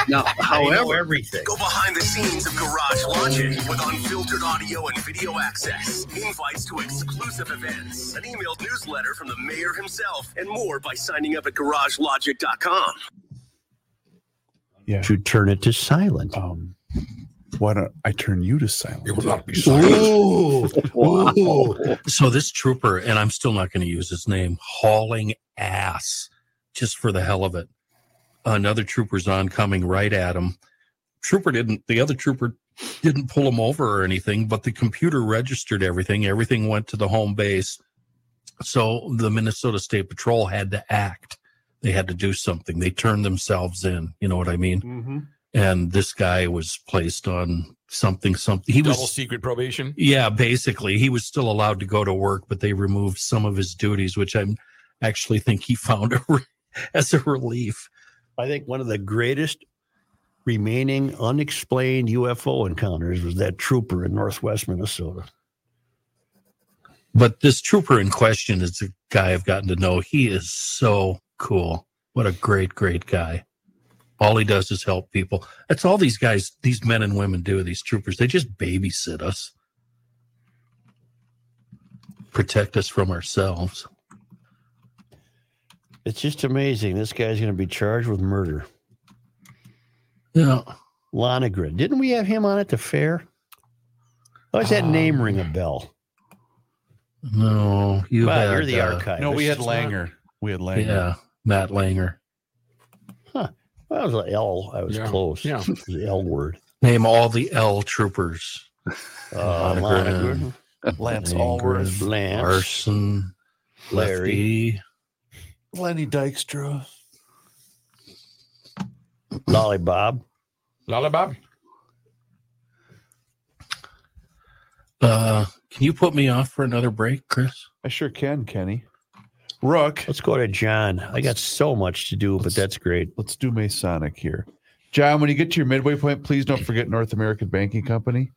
Now, however, everything. Go behind the scenes of Garage Logic with unfiltered audio and video access, invites to exclusive events, an emailed newsletter from the mayor himself, and more by signing up at GarageLogic.com. Yeah. To turn it to silent. Why don't I turn you to silent? It will not be silent. Oh, wow. So this trooper, and I'm still not going to use his name, hauling ass just for the hell of it. Another trooper's on, coming right at him. The other trooper didn't pull him over or anything, but the computer registered everything. Everything went to the home base. So the Minnesota State Patrol had to act. They had to do something. They turned themselves in. You know what I mean? Mm-hmm. And this guy was placed on something. He was double secret probation. Yeah, basically. He was still allowed to go to work, but they removed some of his duties, which I actually think he found as a relief. I think one of the greatest remaining unexplained UFO encounters was that trooper in northwest Minnesota. But this trooper in question is a guy I've gotten to know. He is so cool. What a great, great guy. All he does is help people. That's all these guys, these men and women do, these troopers. They just babysit us, protect us from ourselves. It's just amazing. This guy's going to be charged with murder. Yeah. Lonergan. Didn't we have him on at the fair? Why does that name ring a bell? No. You're the archivist. No, we had Langer. Yeah, Matt Langer. Well, I was an L. I was close. Yeah. It was the L word. Name all the L troopers. Lonergan, Lance Allworth, Lance, Larson, Larry, Lenny Dykstra, Lolly Bob. Can you put me off for another break, Chris? I sure can, Kenny. Rook. Let's go to John. I got so much to do, but that's great. Let's do Masonic here. John, when you get to your midway point, please don't forget North American Banking Company.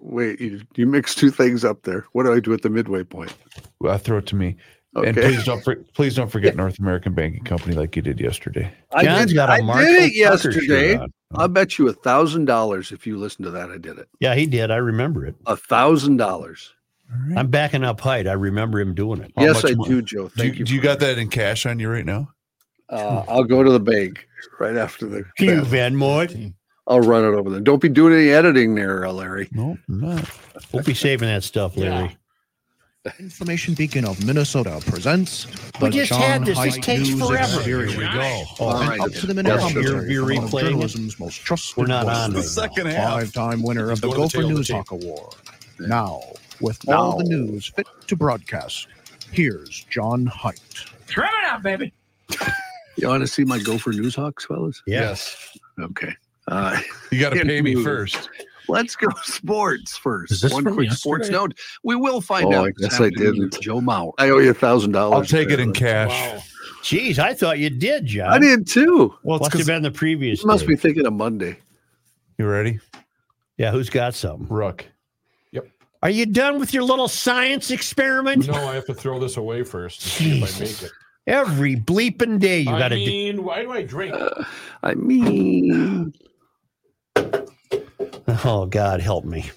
Wait, you mixed two things up there. What do I do at the midway point? Well, I'll throw it to me. Okay. And please don't forget North American Banking Company like you did yesterday. I did it yesterday. I'll bet you $1,000 if you listen to that. I did it. Yeah, he did. I remember it. $1,000. Right. I'm backing up height. I remember him doing it. Yes, I do, Joe. Thank you. Do you got that in cash on you right now? I'll go to the bank right after the. You Van Moyd. I'll run it over there. Don't be doing any editing there, Larry. No, I'm not. We'll be saving that stuff, Larry. Yeah. Information Beacon of Minnesota presents. We just had this. This takes forever. Here we go. Up to the minute. Journalism's most trusted. We're not on the second half. Five-time winner of the Gopher News Talk Award. Now, with all the news fit to broadcast, here's John Hite. Trim it up, baby. You want to see my Gopher News Hawks, fellas? Yes. Okay. You got to pay me first. Let's go sports first. One quick sports note. We will find out. Yes, I didn't. Joe Mauer. I owe you $1,000. I'll take it in cash. Wow. Jeez, I thought you did, John. I did too. Well, must have been the previous. You must be thinking of Monday. You ready? Yeah. Who's got something? Rook. Are you done with your little science experiment? No, I have to throw this away first to see if I make it. Every bleeping day you got to why do I drink? Oh, God, help me.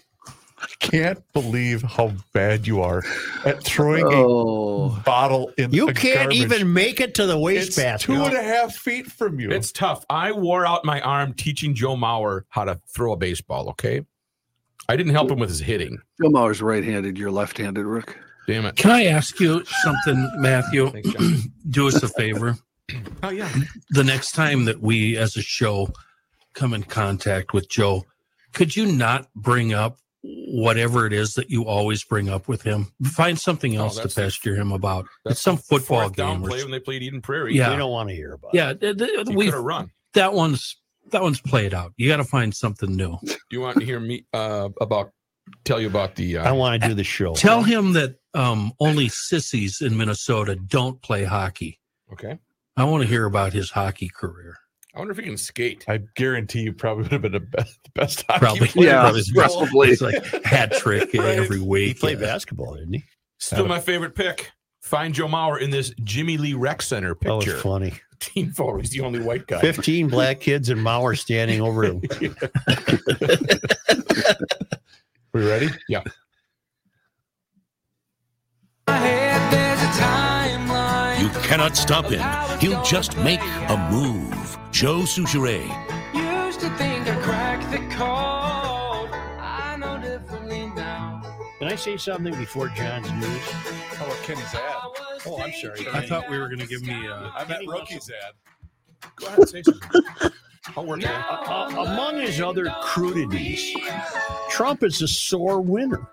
I can't believe how bad you are at throwing a bottle in the garbage. You can't even make it to the wastebasket. It's 2.5 feet from you. It's tough. I wore out my arm teaching Joe Mauer how to throw a baseball, okay? I didn't help him with his hitting. Joe Mauer's right-handed. You're left-handed, Rick. Damn it. Can I ask you something, Matthew? Thanks, John. Do us a favor. Oh, yeah. The next time that we, as a show, come in contact with Joe, could you not bring up whatever it is that you always bring up with him. Find something else to pester him about. It's some football game. Play when they played Eden Prairie. Yeah. We don't want to hear about it. Yeah. We could have run. That one's played out. You got to find something new. Do you want to hear me tell you about the... I want to do the show. Tell him that only sissies in Minnesota don't play hockey. Okay. I want to hear about his hockey career. I wonder if he can skate. I guarantee you probably would have been the best hockey player. Yeah, probably. It's like hat trick every week. He played basketball, didn't he? Still my favorite pick. Find Joe Mauer in this Jimmy Lee Rec Center picture. That was funny. Dean Phillips is the only white guy. 15 black kids and Mauer standing over him. We ready? Yeah. You cannot stop him. He'll just make a move. Joe Souchere. Used to think I cracked the code. I know differently now. Can I say something before John's news? Oh, Kenny's ad. Oh, I'm sorry. I thought we were going to give me that Rookie's ad. Go ahead and say something. I'll work it out. Among his other crudities, Trump is a sore winner.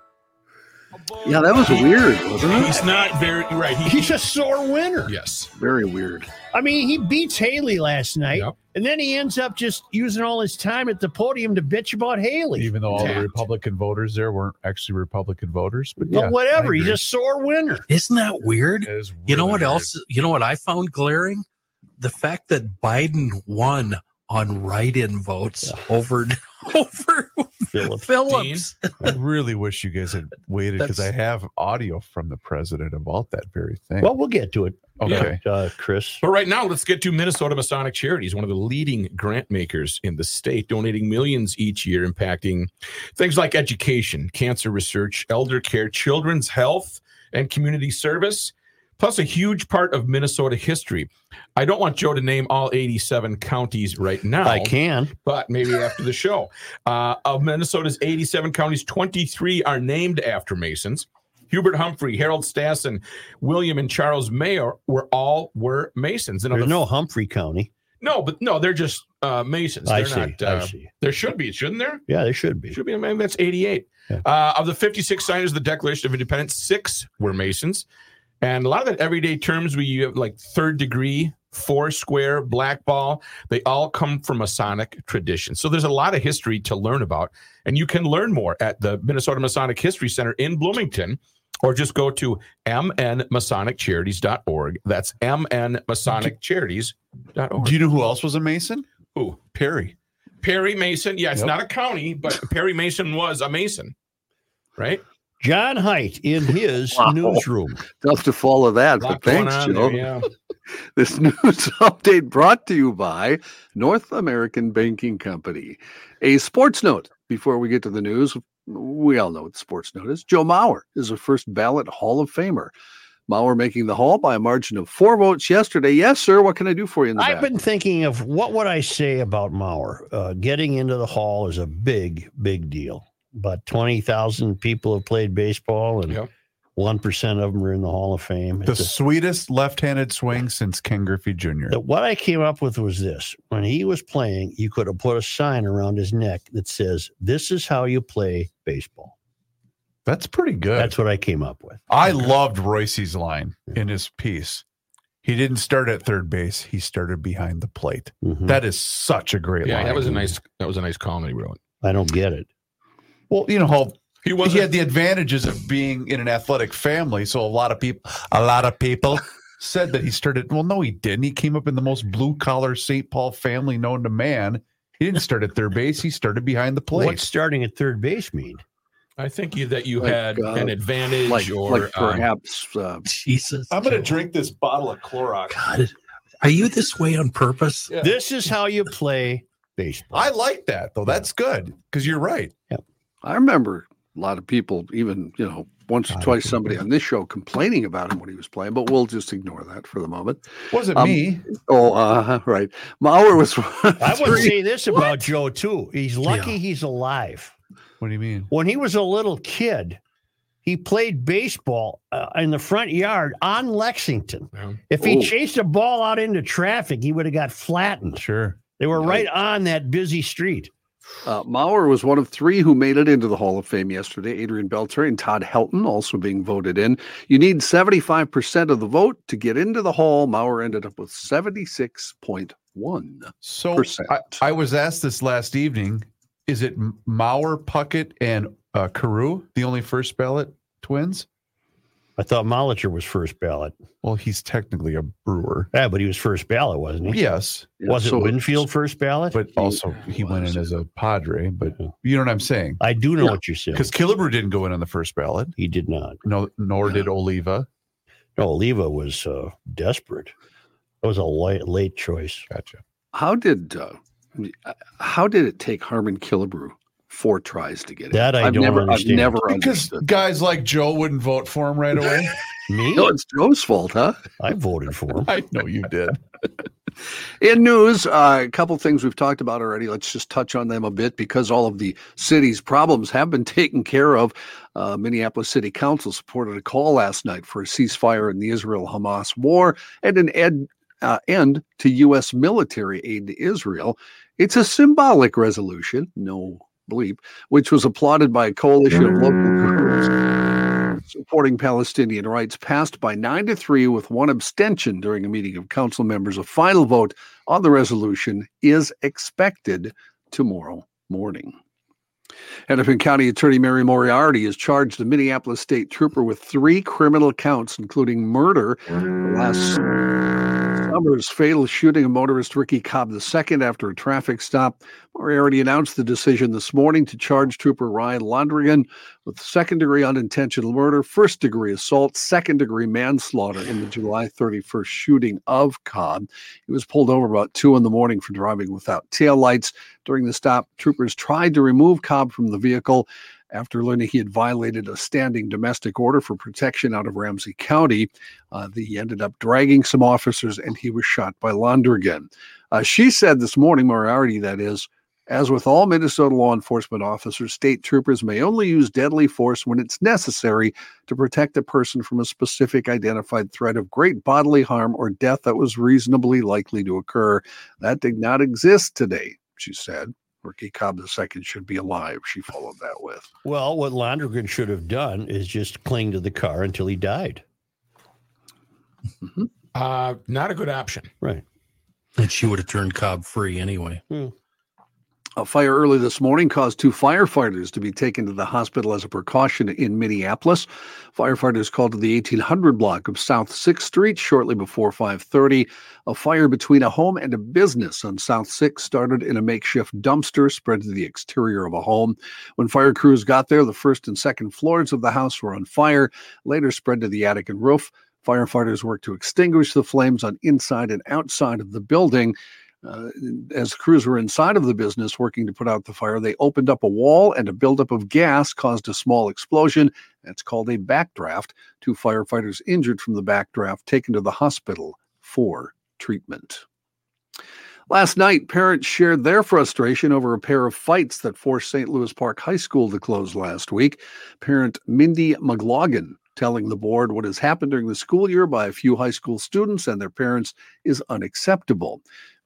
Yeah, that was weird, wasn't it? He's not very right. He's a sore winner. Yes. Very weird. I mean, he beats Haley last night, and then he ends up just using all his time at the podium to bitch about Haley. Even though all the Republican voters there weren't actually Republican voters. But whatever, he's a sore winner. Isn't that weird? That is really weird. You know what I found glaring? The fact that Biden won on write-in votes over Phillips. I really wish you guys had waited because I have audio from the president about that very thing. Well, we'll get to it. Okay. Yeah. Chris. But right now, let's get to Minnesota Masonic Charities, one of the leading grant makers in the state, donating millions each year, impacting things like education, cancer research, elder care, children's health, and community service. Plus a huge part of Minnesota history. I don't want Joe to name all 87 counties right now. I can. But maybe after the show. Of Minnesota's 87 counties, 23 are named after Masons. Hubert Humphrey, Harold Stassen, William and Charles Mayer were Masons. And there's no Humphrey County. No, they're just Masons. I see. There should be, shouldn't there? Yeah, there should be. Should be. Maybe that's 88. Yeah. Of the 56 signers of the Declaration of Independence, 6 were Masons. And a lot of the everyday terms we have, like third degree, foursquare, blackball, they all come from Masonic tradition. So there's a lot of history to learn about. And you can learn more at the Minnesota Masonic History Center in Bloomington, or just go to mnmasoniccharities.org. That's mnmasoniccharities.org. Do you know who else was a Mason? Who? Perry Mason. Yeah, it's not a county, but Perry Mason was a Mason, right? John Haidt in his newsroom. Tough to follow that, but thanks, Joe. There, yeah. This news update brought to you by North American Banking Company. A sports note before we get to the news. We all know what the sports note is. Joe Mauer is a first ballot Hall of Famer. Mauer making the Hall by a margin of 4 votes yesterday. Yes, sir. What can I do for you in the back? I've been thinking of what would I say about Mauer. Getting into the Hall is a big, big deal. About 20,000 people have played baseball, and 1% of them are in the Hall of Fame. It's the sweetest left-handed swing since Ken Griffey Jr. What I came up with was this. When he was playing, you could have put a sign around his neck that says, "This is how you play baseball." That's pretty good. That's what I came up with. I loved Royce's line in his piece. He didn't start at third base. He started behind the plate. Mm-hmm. That is such a great line. That was a nice column he wrote. I don't get it. Well, you know, he had the advantages of being in an athletic family, so a lot of people said that he started. Well, no, he didn't. He came up in the most blue-collar St. Paul family known to man. He didn't start at third base. He started behind the plate. What's starting at third base mean? I think you had an advantage, or perhaps Jesus. I'm going to drink this bottle of Clorox. God, are you this way on purpose? Yeah. This is how you play baseball. I like that though. That's good because you're right. Yep. I remember a lot of people, even, you know, once or twice somebody on this show complaining about him when he was playing, but we'll just ignore that for the moment. Wasn't me. Oh, right. Mauer was. I would say this about Joe, too. He's lucky he's alive. What do you mean? When he was a little kid, he played baseball in the front yard on Lexington. Yeah. If he chased a ball out into traffic, he would have got flattened. Sure. They were right on that busy street. Mauer was one of three who made it into the Hall of Fame yesterday, Adrian Beltre and Todd Helton also being voted in. You need 75% of the vote to get into the Hall. Mauer ended up with 76.1%. So I was asked this last evening, is it Mauer, Puckett, and Carew, the only first ballot twins? I thought Molitor was first ballot. Well, he's technically a Brewer. Yeah, but he was first ballot, wasn't he? Yes. Yeah, was so it Winfield first ballot? But also he went in as a Padre, but you know what I'm saying? I do know what you're saying. Because Killebrew didn't go in on the first ballot. He did not. No, nor did Oliva. No, Oliva was desperate. That was a late choice. Gotcha. How did it take Harmon Killebrew 4 tries to get it? That I've never understood. Because guys like Joe wouldn't vote for him right away. Me? No, it's Joe's fault, huh? I voted for him. I know you did. In news, a couple things we've talked about already. Let's just touch on them a bit because all of the city's problems have been taken care of. Minneapolis City Council supported a call last night for a ceasefire in the Israel-Hamas war and an end to U.S. military aid to Israel. It's a symbolic resolution. No bleep, which was applauded by a coalition of local groups supporting Palestinian rights, passed by 9-3 with one abstention during a meeting of council members. A final vote on the resolution is expected tomorrow morning. Hennepin County Attorney Mary Moriarty has charged a Minneapolis state trooper with 3 criminal counts, including murder. Last summer's fatal shooting of motorist Ricky Cobb II after a traffic stop. Moriarty announced the decision this morning to charge Trooper Ryan Londregan with second-degree unintentional murder, first-degree assault, second-degree manslaughter in the July 31st shooting of Cobb. He was pulled over about 2 in the morning for driving without taillights. During the stop, troopers tried to remove Cobb from the vehicle after learning he had violated a standing domestic order for protection out of Ramsey County. He ended up dragging some officers, and he was shot by Londregan. She said this morning, Moriarty, that is, as with all Minnesota law enforcement officers, state troopers may only use deadly force when it's necessary to protect a person from a specific identified threat of great bodily harm or death that was reasonably likely to occur. That did not exist today, she said. Ricky Cobb II should be alive, she followed that with. Well, what Londregan should have done is just cling to the car until he died. Mm-hmm. Not a good option. Right. And she would have turned Cobb free anyway. Hmm. A fire early this morning caused 2 firefighters to be taken to the hospital as a precaution in Minneapolis. Firefighters called to the 1800 block of South 6th Street shortly before 5:30. A fire between a home and a business on South 6th started in a makeshift dumpster, spread to the exterior of a home. When fire crews got there, the first and second floors of the house were on fire, later spread to the attic and roof. Firefighters worked to extinguish the flames on inside and outside of the building. As crews were inside of the business working to put out the fire, they opened up a wall, and a buildup of gas caused a small explosion. That's called a backdraft. 2 firefighters injured from the backdraft, taken to the hospital for treatment. Last night, parents shared their frustration over a pair of fights that forced St. Louis Park High School to close last week. Parent Mindy McLaughlin telling the board what has happened during the school year by a few high school students and their parents is unacceptable.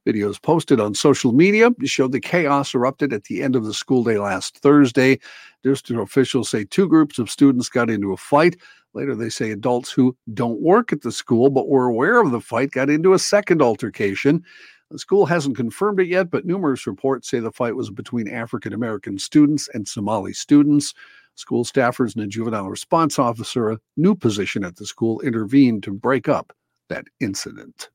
Videos posted on social media showed the chaos erupted at the end of the school day last Thursday. District officials say 2 groups of students got into a fight. Later, they say adults who don't work at the school but were aware of the fight got into a second altercation. The school hasn't confirmed it yet, but numerous reports say the fight was between African-American students and Somali students. School staffers and a juvenile response officer, a new position at the school, intervened to break up that incident.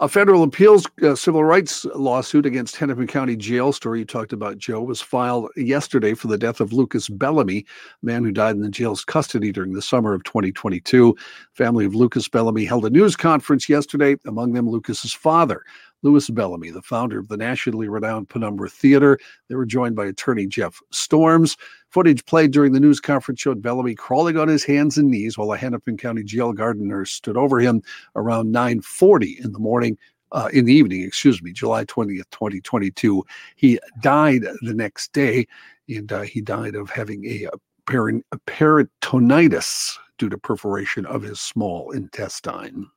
A federal appeals civil rights lawsuit against Hennepin County Jail, story you talked about, Joe, was filed yesterday for the death of Lucas Bellamy, a man who died in the jail's custody during the summer of 2022. Family of Lucas Bellamy held a news conference yesterday, among them Lucas's father, Louis Bellamy, the founder of the nationally renowned Penumbra Theater. They were joined by attorney Jeff Storms. Footage played during the news conference showed Bellamy crawling on his hands and knees while a Hennepin County jail garden nurse stood over him around 9:40 in the morning, in the evening, July 20th, 2022. He died the next day, and he died of having a peritonitis due to perforation of his small intestine.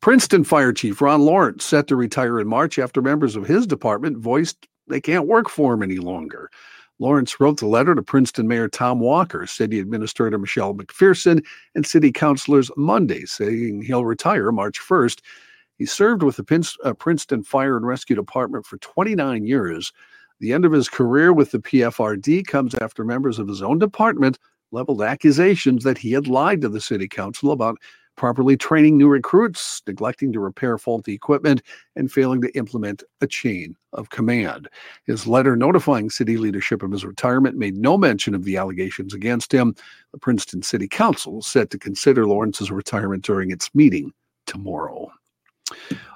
Princeton Fire Chief Ron Lawrence set to retire in March after members of his department voiced they can't work for him any longer. Lawrence wrote the letter to Princeton Mayor Tom Walker, City Administrator Michelle McPherson, and City Councilors Monday, saying he'll retire March 1st. He served with the Princeton Fire and Rescue Department for 29 years. The end of his career with the PFRD comes after members of his own department leveled accusations that he had lied to the City Council about properly training new recruits, neglecting to repair faulty equipment, and failing to implement a chain of command. His letter notifying city leadership of his retirement made no mention of the allegations against him. The Princeton City Council is set to consider Lawrence's retirement during its meeting tomorrow.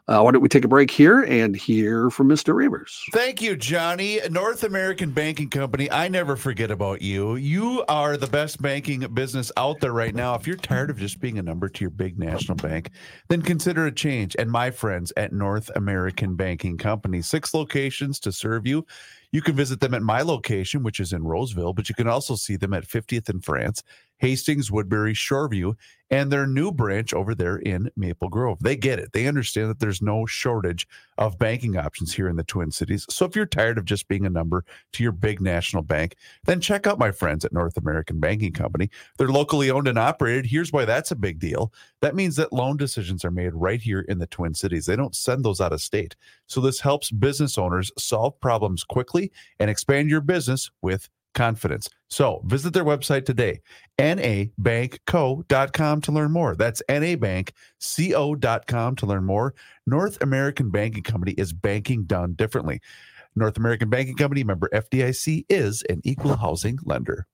Why don't we take a break here and hear from Mr. Reavers. Thank you, Johnny. North American Banking Company, I never forget about you. You are the best banking business out there right now. If you're tired of just being a number to your big national bank, then consider a change. And my friends at North American Banking Company, 6 locations to serve you. You can visit them at my location, which is in Roseville, but you can also see them at 50th and France, Hastings, Woodbury, Shoreview, and their new branch over there in Maple Grove. They get it. They understand that there's no shortage of banking options here in the Twin Cities. So if you're tired of just being a number to your big national bank, then check out my friends at North American Banking Company. They're locally owned and operated. Here's why that's a big deal. That means that loan decisions are made right here in the Twin Cities. They don't send those out of state. So this helps business owners solve problems quickly and expand your business with confidence. So visit their website today, nabankco.com, to learn more. That's nabankco.com to learn more. North American Banking Company is banking done differently. North American Banking Company, member FDIC, is an equal housing lender.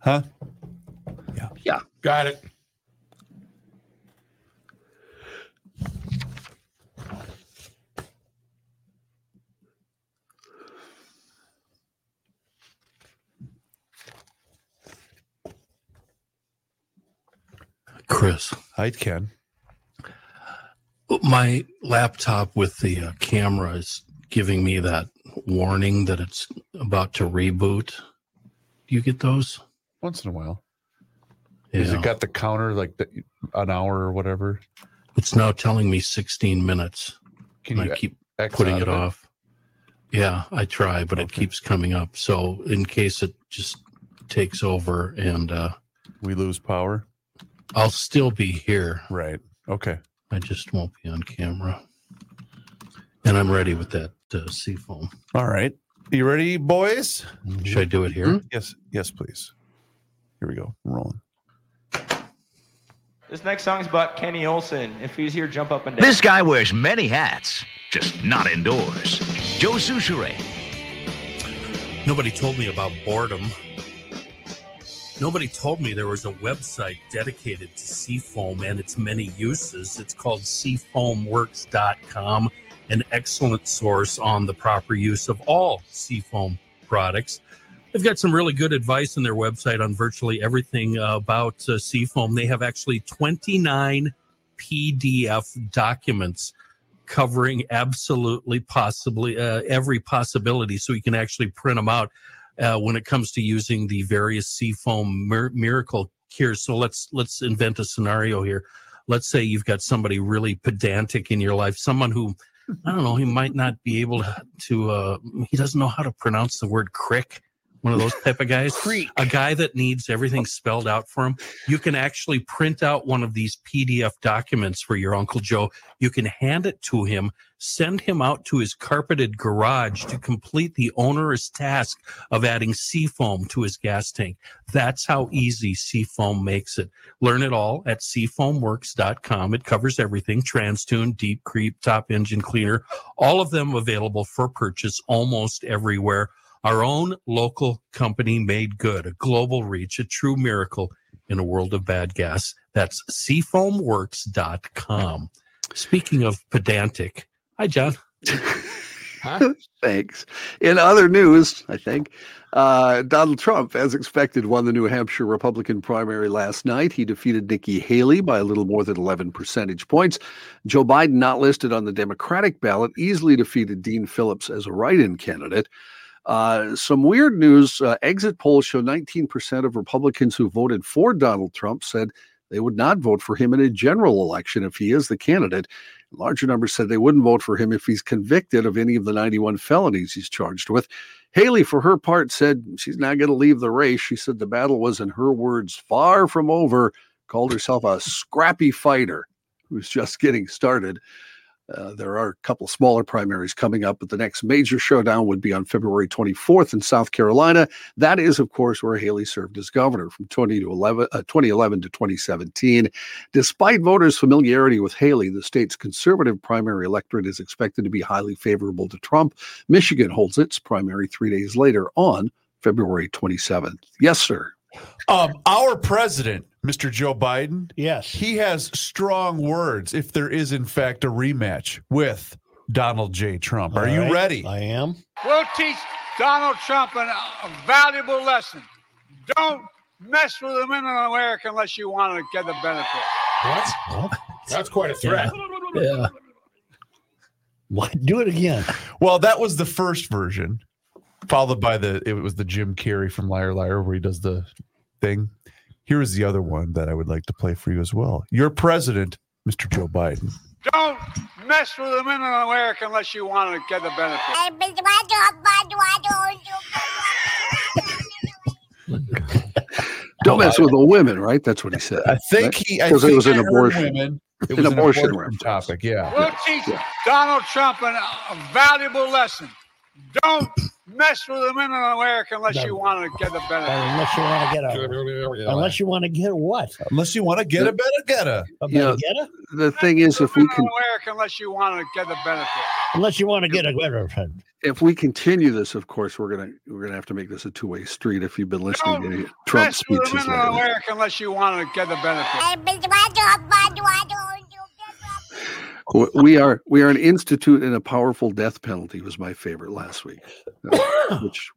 Huh? Yeah. Yeah. Got it. Chris. Hi, Ken. My laptop with the camera is giving me that warning that it's about to reboot. Do you get those? Once in a while. Yeah. Has it got the counter, like an hour or whatever? It's now telling me 16 minutes. Can you keep putting it off? Yeah, I try, but it keeps coming up. So in case it just takes over and... we lose power? I'll still be here. Right. Okay. I just won't be on camera. And I'm ready with that seafoam. All right. You ready, boys? Mm-hmm. Should I do it here? Mm-hmm. Yes. Yes, please. Here we go. I'm rolling. This next song is about Kenny Olson. If he's here, jump up and down. This guy wears many hats, just not indoors. Joe Soucheray. Nobody told me about boredom. Nobody told me there was a website dedicated to seafoam and its many uses. It's called seafoamworks.com, an excellent source on the proper use of all seafoam products. They've got some really good advice on their website on virtually everything about seafoam. They have actually 29 PDF documents covering absolutely possibly every possibility, so you can actually print them out when it comes to using the various seafoam miracle cures. So let's invent a scenario here. Let's say you've got somebody really pedantic in your life, someone who, I don't know, he might not be able to he doesn't know how to pronounce the word crick. One of those type of guys, a guy that needs everything spelled out for him. You can actually print out one of these PDF documents for your Uncle Joe. You can hand it to him, send him out to his carpeted garage to complete the onerous task of adding seafoam to his gas tank. That's how easy seafoam makes it. Learn it all at seafoamworks.com. It covers everything: TransTune, Deep Creep, Top Engine Cleaner, all of them available for purchase almost everywhere. Our own local company made good, a global reach, a true miracle in a world of bad gas. That's seafoamworks.com. Speaking of pedantic, hi, John. Huh? Thanks. In other news, I think, Donald Trump, as expected, won the New Hampshire Republican primary last night. He defeated Nikki Haley by a little more than 11 percentage points. Joe Biden, not listed on the Democratic ballot, easily defeated Dean Phillips as a write-in candidate. Some weird news. Exit polls show 19% of Republicans who voted for Donald Trump said they would not vote for him in a general election if he is the candidate. Larger numbers said they wouldn't vote for him if he's convicted of any of the 91 felonies he's charged with. Haley, for her part, said she's not going to leave the race. She said the battle was, in her words, far from over, called herself a scrappy fighter who's just getting started. There are a couple smaller primaries coming up, but the next major showdown would be on February 24th in South Carolina. That is, of course, where Haley served as governor from 2011 to 2017. Despite voters' familiarity with Haley, the state's conservative primary electorate is expected to be highly favorable to Trump. Michigan holds its primary 3 days later on February 27th. Yes, sir. Our president, Mr. Joe Biden, yes, he has strong words if there is, in fact, a rematch with Donald J. Trump. Are you ready? I am. We'll teach Donald Trump a valuable lesson. Don't mess with the men in America unless you want to get the benefit. What? That's quite a threat. Yeah. What? Do it again. Well, that was the first version. Followed by it was the Jim Carrey from Liar Liar where he does the thing. Here is the other one that I would like to play for you as well. Your president, Mr. Joe Biden. Don't mess with the men in America unless you want to get the benefit. Don't mess with the women, right? That's what he said. I think he. Because it was an abortion. It was an abortion topic. Yeah. We'll teach Donald Trump a valuable lesson. Don't mess with the men in America unless you want to get a better. Unless you want to get a. Unless you want to get what? Unless you want to get a better getter. The thing is, if we can. America, unless you want to get a benefit. Unless you want to get a better. If we continue this, of course, we're gonna have to make this a two-way street. If you've been listening to any Trump speeches lately. Don't mess with the men in America unless you want to get a benefit. We are an institute in a powerful death penalty was my favorite last week,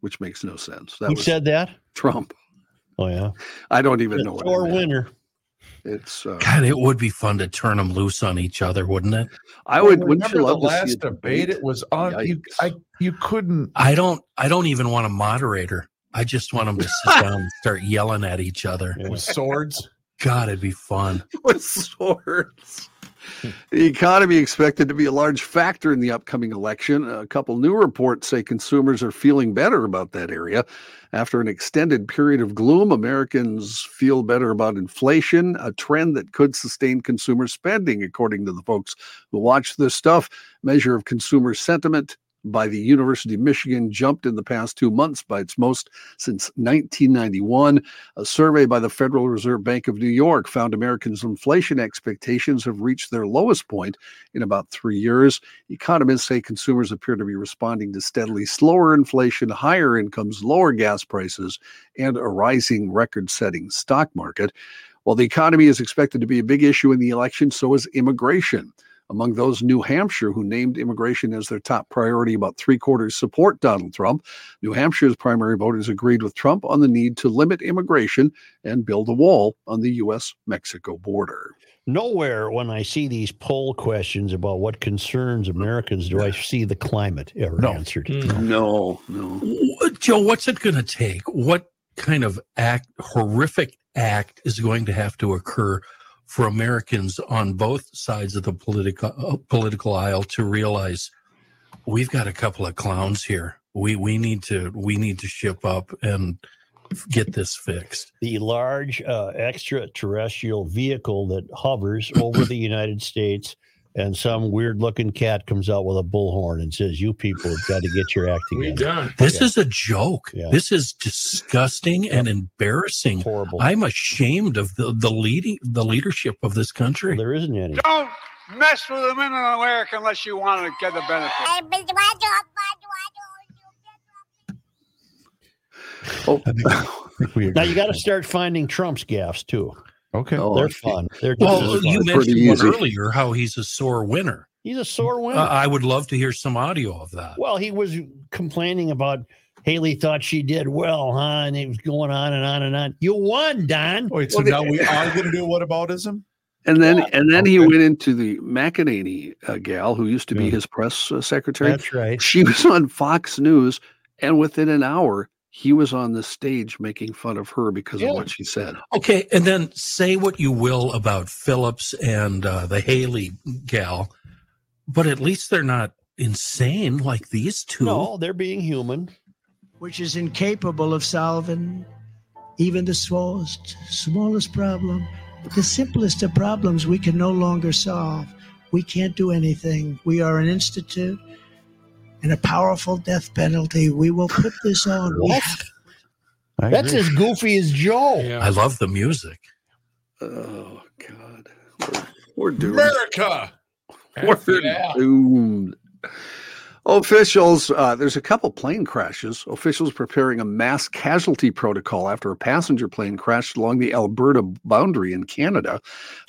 which makes no sense. Who said that? Trump. Oh yeah, I don't even know. Or winner. It's God. It would be fun to turn them loose on each other, wouldn't it? I would. Wouldn't you love the last debate? It was on. You couldn't. I don't even want a moderator. I just want them to sit down and start yelling at each other with swords. God, it'd be fun with swords. The economy expected to be a large factor in the upcoming election. A couple new reports say consumers are feeling better about that area. After an extended period of gloom, Americans feel better about inflation, a trend that could sustain consumer spending, according to the folks who watch this stuff. Measure of consumer sentiment by the University of Michigan jumped in the past 2 months by its most since 1991. A survey by the Federal Reserve Bank of New York found Americans' inflation expectations have reached their lowest point in about 3 years. Economists say consumers appear to be responding to steadily slower inflation, higher incomes, lower gas prices, and a rising record-setting stock market. While the economy is expected to be a big issue in the election, so is immigration. Among those, New Hampshire, who named immigration as their top priority, about three-quarters support Donald Trump. New Hampshire's primary voters agreed with Trump on the need to limit immigration and build a wall on the U.S.-Mexico border. Nowhere when I see these poll questions about what concerns Americans do I see the climate ever answered. No. Joe, what's it going to take? What kind of horrific act is going to have to occur for Americans on both sides of the political aisle to realize we've got a couple of clowns here. We need to ship up and get this fixed. The large extraterrestrial vehicle that hovers over the United States, and some weird-looking cat comes out with a bullhorn and says, "You people have got to get your act together." This is a joke. Yeah. This is disgusting and embarrassing. Horrible. I'm ashamed of the leadership of this country. There isn't any. Don't mess with the men in America unless you want to get the benefit. Now you got to start finding Trump's gaffes too. Okay. They're fun. They're fun. You mentioned one earlier, how he's a sore winner. He's a sore winner. I would love to hear some audio of that. Well, he was complaining about Haley thought she did well, huh? And it was going on and on and on. You won, Don. Wait, so now we are going to do whataboutism? And then he went into the McEnany gal who used to be his press secretary. That's right. She was on Fox News, and within an hour, he was on the stage making fun of her because of what she said. Okay, and then say what you will about Phillips and the Haley gal, but at least they're not insane like these two. No, they're being human. Which is incapable of solving even the smallest problem. The simplest of problems we can no longer solve. We can't do anything. We are an institute and a powerful death penalty. We will put this on. That's as goofy as Joe. Yeah. I love the music. Oh, God. We're doomed. America! We're doomed. Officials, there's a couple plane crashes. Officials preparing a mass casualty protocol after a passenger plane crashed along the Alberta boundary in Canada.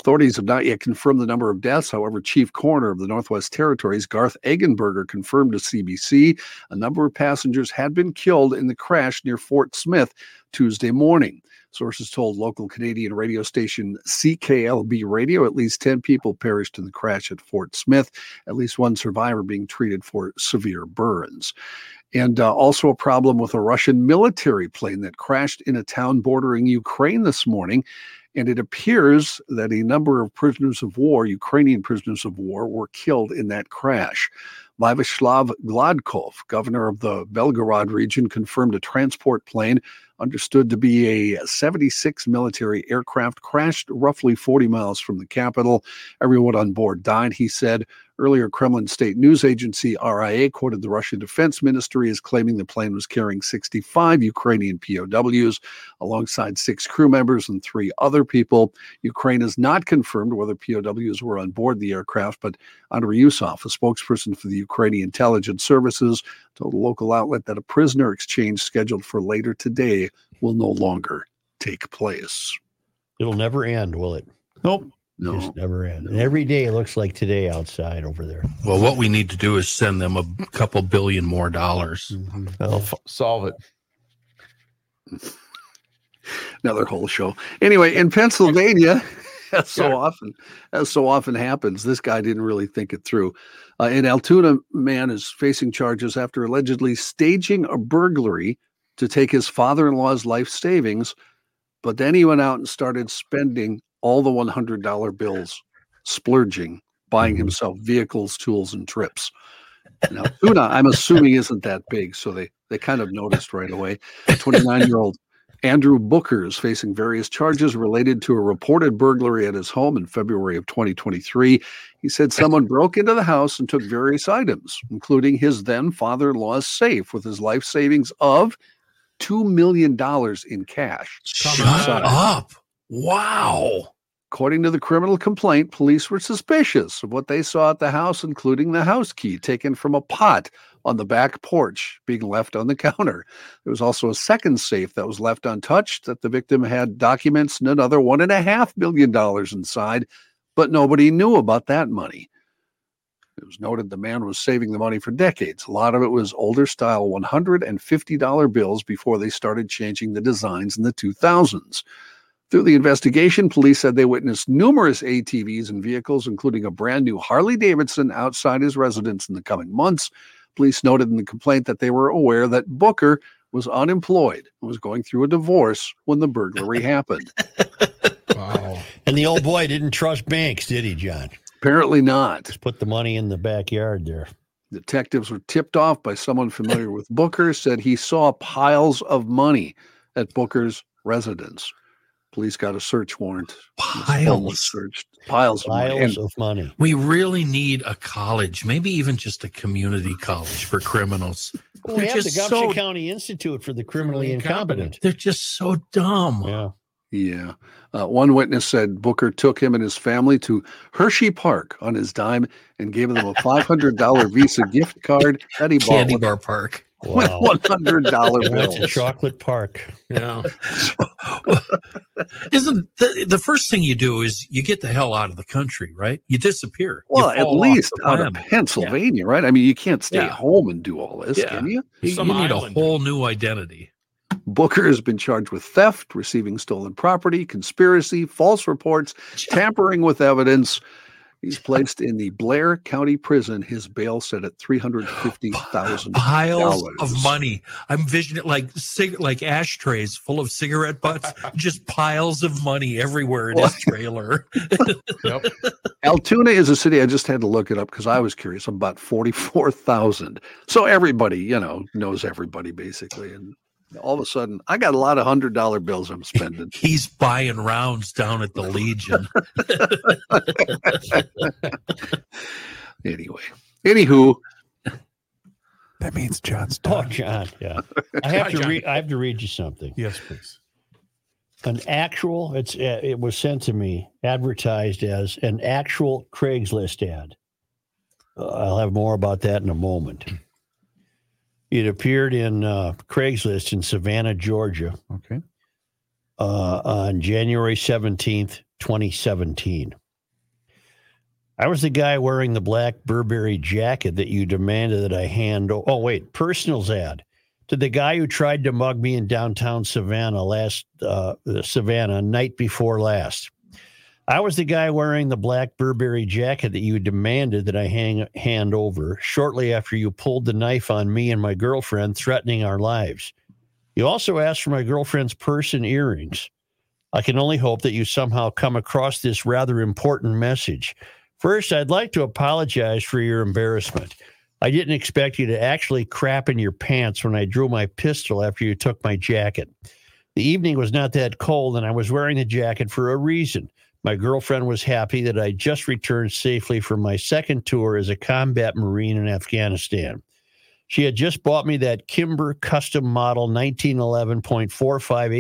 Authorities have not yet confirmed the number of deaths. However, Chief Coroner of the Northwest Territories, Garth Eggenberger, confirmed to CBC a number of passengers had been killed in the crash near Fort Smith Tuesday morning. Sources told local Canadian radio station CKLB Radio at least 10 people perished in the crash at Fort Smith, at least one survivor being treated for severe burns. And also a problem with a Russian military plane that crashed in a town bordering Ukraine this morning. And it appears that a number of prisoners of war, Ukrainian prisoners of war, were killed in that crash. Vyacheslav Gladkov, governor of the Belgorod region, confirmed a transport plane understood to be a 76 military aircraft crashed roughly 40 miles from the capital. Everyone on board died, he said. Earlier, Kremlin state news agency RIA quoted the Russian Defense Ministry as claiming the plane was carrying 65 Ukrainian POWs alongside 6 crew members and 3 other people. Ukraine has not confirmed whether POWs were on board the aircraft, but Andrei Yusov, a spokesperson for the Ukrainian intelligence services, told a local outlet that a prisoner exchange scheduled for later today will no longer take place. It'll never end, will it? Nope. No. Just never end. And every day looks like today outside over there. Well, what we need to do is send them a couple billion more dollars. Mm-hmm. That'll solve it. Another whole show. Anyway, in Pennsylvania, as so often happens, this guy didn't really think it through. An Altoona man is facing charges after allegedly staging a burglary to take his father-in-law's life savings, but then he went out and started spending all the $100 bills, splurging, buying himself vehicles, tools, and trips. Now, Altoona, I'm assuming, isn't that big, so they kind of noticed right away. 29-year-old Andrew Booker is facing various charges related to a reported burglary at his home in February of 2023. He said someone broke into the house and took various items, including his then father-in-law's safe with his life savings of $2 million in cash. Shut up. Wow. According to the criminal complaint, police were suspicious of what they saw at the house, including the house key taken from a pot on the back porch being left on the counter. There was also a second safe that was left untouched that the victim had documents and another $1.5 million inside, but nobody knew about that money. It was noted the man was saving the money for decades. A lot of it was older-style $150 bills before they started changing the designs in the 2000s. Through the investigation, police said they witnessed numerous ATVs and vehicles, including a brand-new Harley-Davidson outside his residence in the coming months. Police noted in the complaint that they were aware that Booker was unemployed and was going through a divorce when the burglary happened. Wow. And the old boy didn't trust banks, did he, John? Apparently not. Just put the money in the backyard there. Detectives were tipped off by someone familiar with Booker, said he saw piles of money at Booker's residence. Police got a search warrant. Piles of money. We really need a college, maybe even just a community college for criminals. We have the Gumption County Institute for the Criminally Incompetent. They're just so dumb. Yeah. One witness said Booker took him and his family to Hershey Park on his dime and gave them a $500 Visa gift card that he bought. Candy Bar Park. Wow. With $100 bills. That's a chocolate park. Yeah. Isn't the first thing you do is you get the hell out of the country, right? You disappear. Well, you at least out of Pennsylvania, right? I mean, you can't stay home and do all this, can you? You need a whole new identity. Booker has been charged with theft, receiving stolen property, conspiracy, false reports, tampering with evidence. He's placed in the Blair County Prison. His bail set at $350,000. Piles of money. I'm visioning like ashtrays full of cigarette butts, just piles of money everywhere in his trailer. Yep. Altoona is a city. I just had to look it up because I was curious. About 44,000. So everybody, knows everybody basically. And all of a sudden, I got a lot of $100 bills I'm spending. He's buying rounds down at the Legion. Anyway, anywho, that means John's talk. Oh, John, yeah. I have to read you something. Yes, please. An actual. It was sent to me, advertised as an actual Craigslist ad. I'll have more about that in a moment. It appeared in Craigslist in Savannah, Georgia, on January 17th, 2017. I was the guy wearing the black Burberry jacket that you demanded that I hand. Oh, wait, personals ad to the guy who tried to mug me in downtown Savannah night before last. I was the guy wearing the black Burberry jacket that you demanded that I hand over shortly after you pulled the knife on me and my girlfriend, threatening our lives. You also asked for my girlfriend's purse and earrings. I can only hope that you somehow come across this rather important message. First, I'd like to apologize for your embarrassment. I didn't expect you to actually crap in your pants when I drew my pistol after you took my jacket. The evening was not that cold, and I was wearing the jacket for a reason. My girlfriend was happy that I just returned safely from my second tour as a combat Marine in Afghanistan. She had just bought me that Kimber custom model 1911.45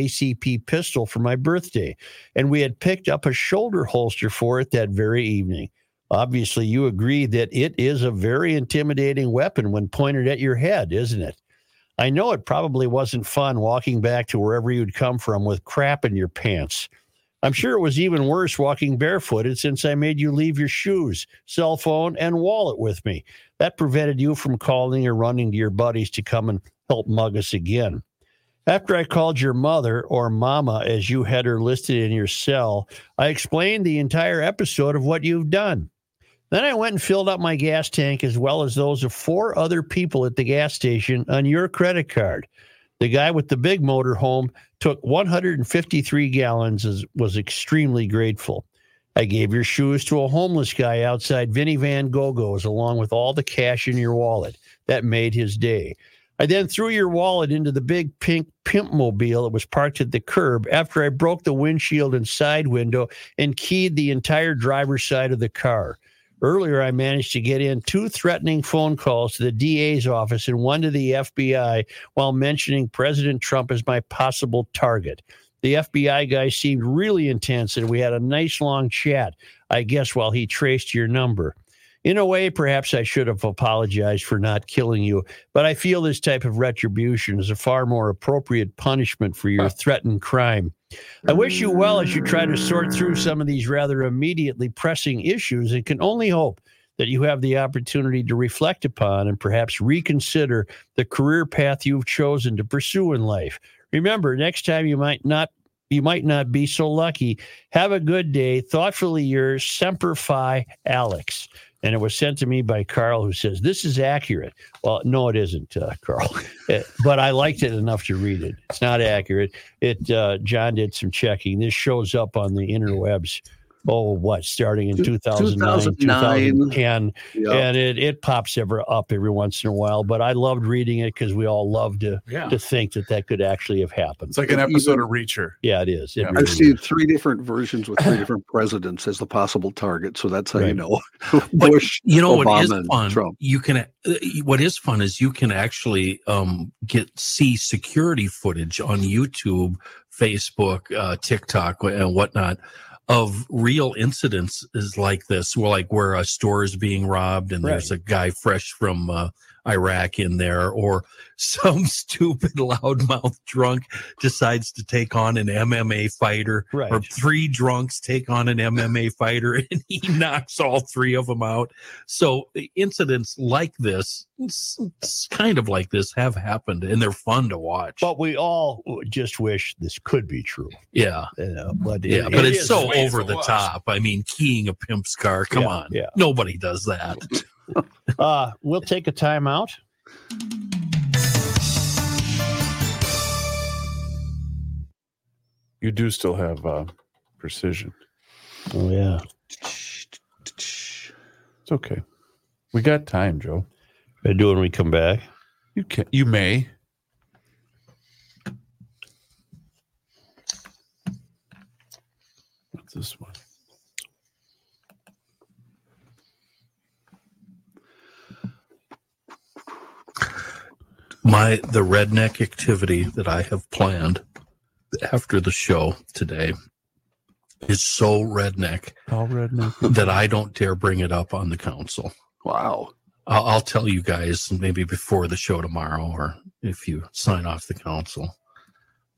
ACP pistol for my birthday, and we had picked up a shoulder holster for it that very evening. Obviously, you agree that it is a very intimidating weapon when pointed at your head, isn't it? I know it probably wasn't fun walking back to wherever you'd come from with crap in your pants. I'm sure it was even worse walking barefooted since I made you leave your shoes, cell phone, and wallet with me. That prevented you from calling or running to your buddies to come and help mug us again. After I called your mother, or mama as you had her listed in your cell, I explained the entire episode of what you've done. Then I went and filled up my gas tank as well as those of 4 other people at the gas station on your credit card. The guy with the big motorhome took 153 gallons and was extremely grateful. I gave your shoes to a homeless guy outside Vinnie Van Gogh's along with all the cash in your wallet. That made his day. I then threw your wallet into the big pink pimp mobile that was parked at the curb after I broke the windshield and side window and keyed the entire driver's side of the car. Earlier, I managed to get in 2 threatening phone calls to the DA's office and 1 to the FBI while mentioning President Trump as my possible target. The FBI guy seemed really intense, and we had a nice long chat, I guess, while he traced your number. In a way, perhaps I should have apologized for not killing you, but I feel this type of retribution is a far more appropriate punishment for your threatened crime. I wish you well as you try to sort through some of these rather immediately pressing issues and can only hope that you have the opportunity to reflect upon and perhaps reconsider the career path you've chosen to pursue in life. Remember, next time you might not be so lucky. Have a good day. Thoughtfully yours, Semper Fi, Alex. And it was sent to me by Carl, who says, this is accurate. Well, no, it isn't, Carl. But I liked it enough to read it. It's not accurate. John did some checking. This shows up on the interwebs, starting in 2009, 2010. Yep. And it pops up every once in a while. But I loved reading it because we all loved to think that could actually have happened. It's like an episode of Reacher. Yeah, it is. It really I've seen is. 3 different versions with 3 different presidents as the possible target. So that's how you know. Bush, Obama, and Trump. What is fun is you can actually see security footage on YouTube, Facebook, TikTok, and whatnot, of real incidents like this, where a store is being robbed and there's a guy fresh from Iraq in there, or some stupid loudmouth drunk decides to take on an MMA fighter, right, or three drunks take on an MMA fighter and he knocks all three of them out. So incidents like this, kind of like this, have happened, and they're fun to watch. But we all just wish this could be true. Yeah. But it's so over the top. I mean, keying a pimp's car. Come on. Yeah. Nobody does that. We'll take a timeout. You do still have precision. Oh, yeah. It's okay. We got time, Joe. I do when we come back. You may. What's this one? The redneck activity that I have planned after the show today is so redneck, that I don't dare bring it up on the council. Wow. I'll tell you guys maybe before the show tomorrow, or if you sign off the council.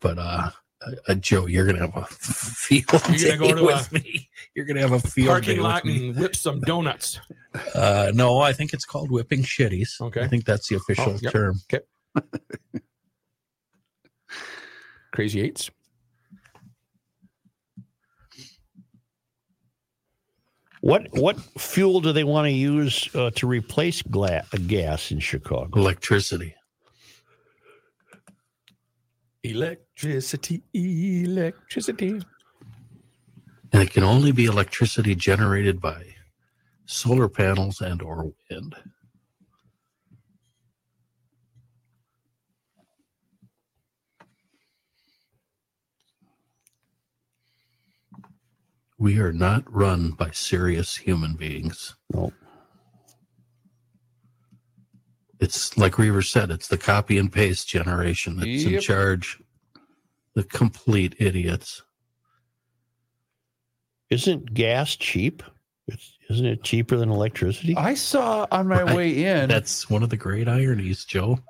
But Joe, you're gonna have a field day with me. You're gonna have a field parking lot and whip some donuts. No, I think it's called whipping shitties. Okay, I think that's the official term. Okay. Crazy eights. What fuel do they want to use to replace gas in Chicago? Electricity. And it can only be electricity generated by solar panels and or wind. We are not run by serious human beings. Nope. It's like Reaver said, it's the copy and paste generation that's in charge. The complete idiots. Isn't gas cheap? Isn't it cheaper than electricity? I saw on my way in. That's one of the great ironies, Joe.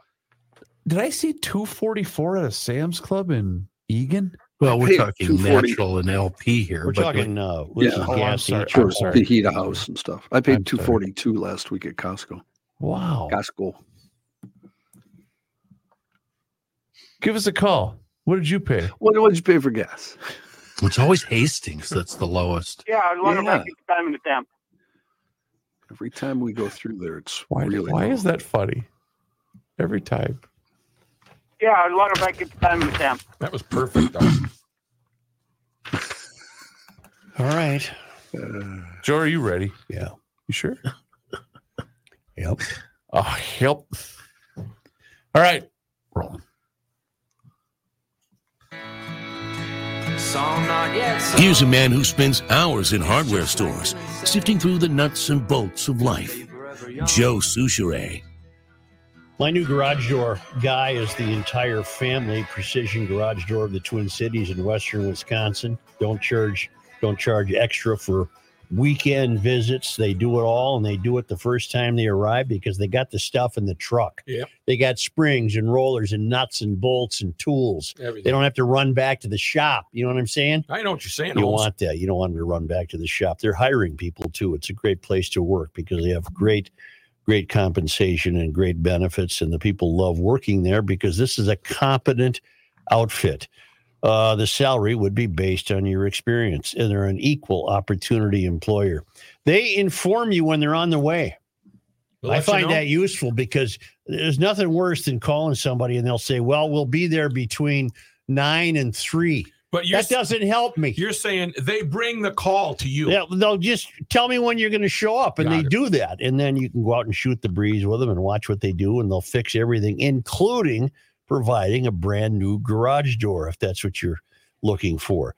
Did I see $2.44 at a Sam's Club in Egan? Well, we're talking natural and LP here. We're talking gas. I'm sorry. To heat a house and stuff. I paid $2.42 last week at Costco. Wow. Costco. Give us a call. What did you pay? What did you pay for gas? It's always Hastings that's the lowest. Yeah, I want to make time with them. Every time we go through there, it's really low. Why is that funny? Every time. Yeah, I want to make it time with them. That was perfect. All right. Joe, are you ready? Yeah. You sure? Yep. Oh, yep. All right. Rolling. Here's a man who spends hours in hardware stores, sifting through the nuts and bolts of life. Joe Souchere. My new garage door guy is the entire family, Precision Garage Door of the Twin Cities in western Wisconsin. Don't charge extra for weekend visits. They do it all, and they do it the first time they arrive because they got the stuff in the truck. Yep. They got springs and rollers and nuts and bolts and tools. Everything. They don't have to run back to the shop. You know what I'm saying? I know what you're saying. You want that. You don't want them to run back to the shop. They're hiring people, too. It's a great place to work because they have great compensation and great benefits, and the people love working there because this is a competent outfit. The salary would be based on your experience, and they're an equal opportunity employer. They inform you when they're on their way. I find that useful because there's nothing worse than calling somebody and they'll say, well, we'll be there between 9 and 3. But that doesn't help me. You're saying they bring the call to you. Yeah, they'll just tell me when you're going to show up, and they do that. And then you can go out and shoot the breeze with them and watch what they do, and they'll fix everything, including providing a brand new garage door, if that's what you're looking for.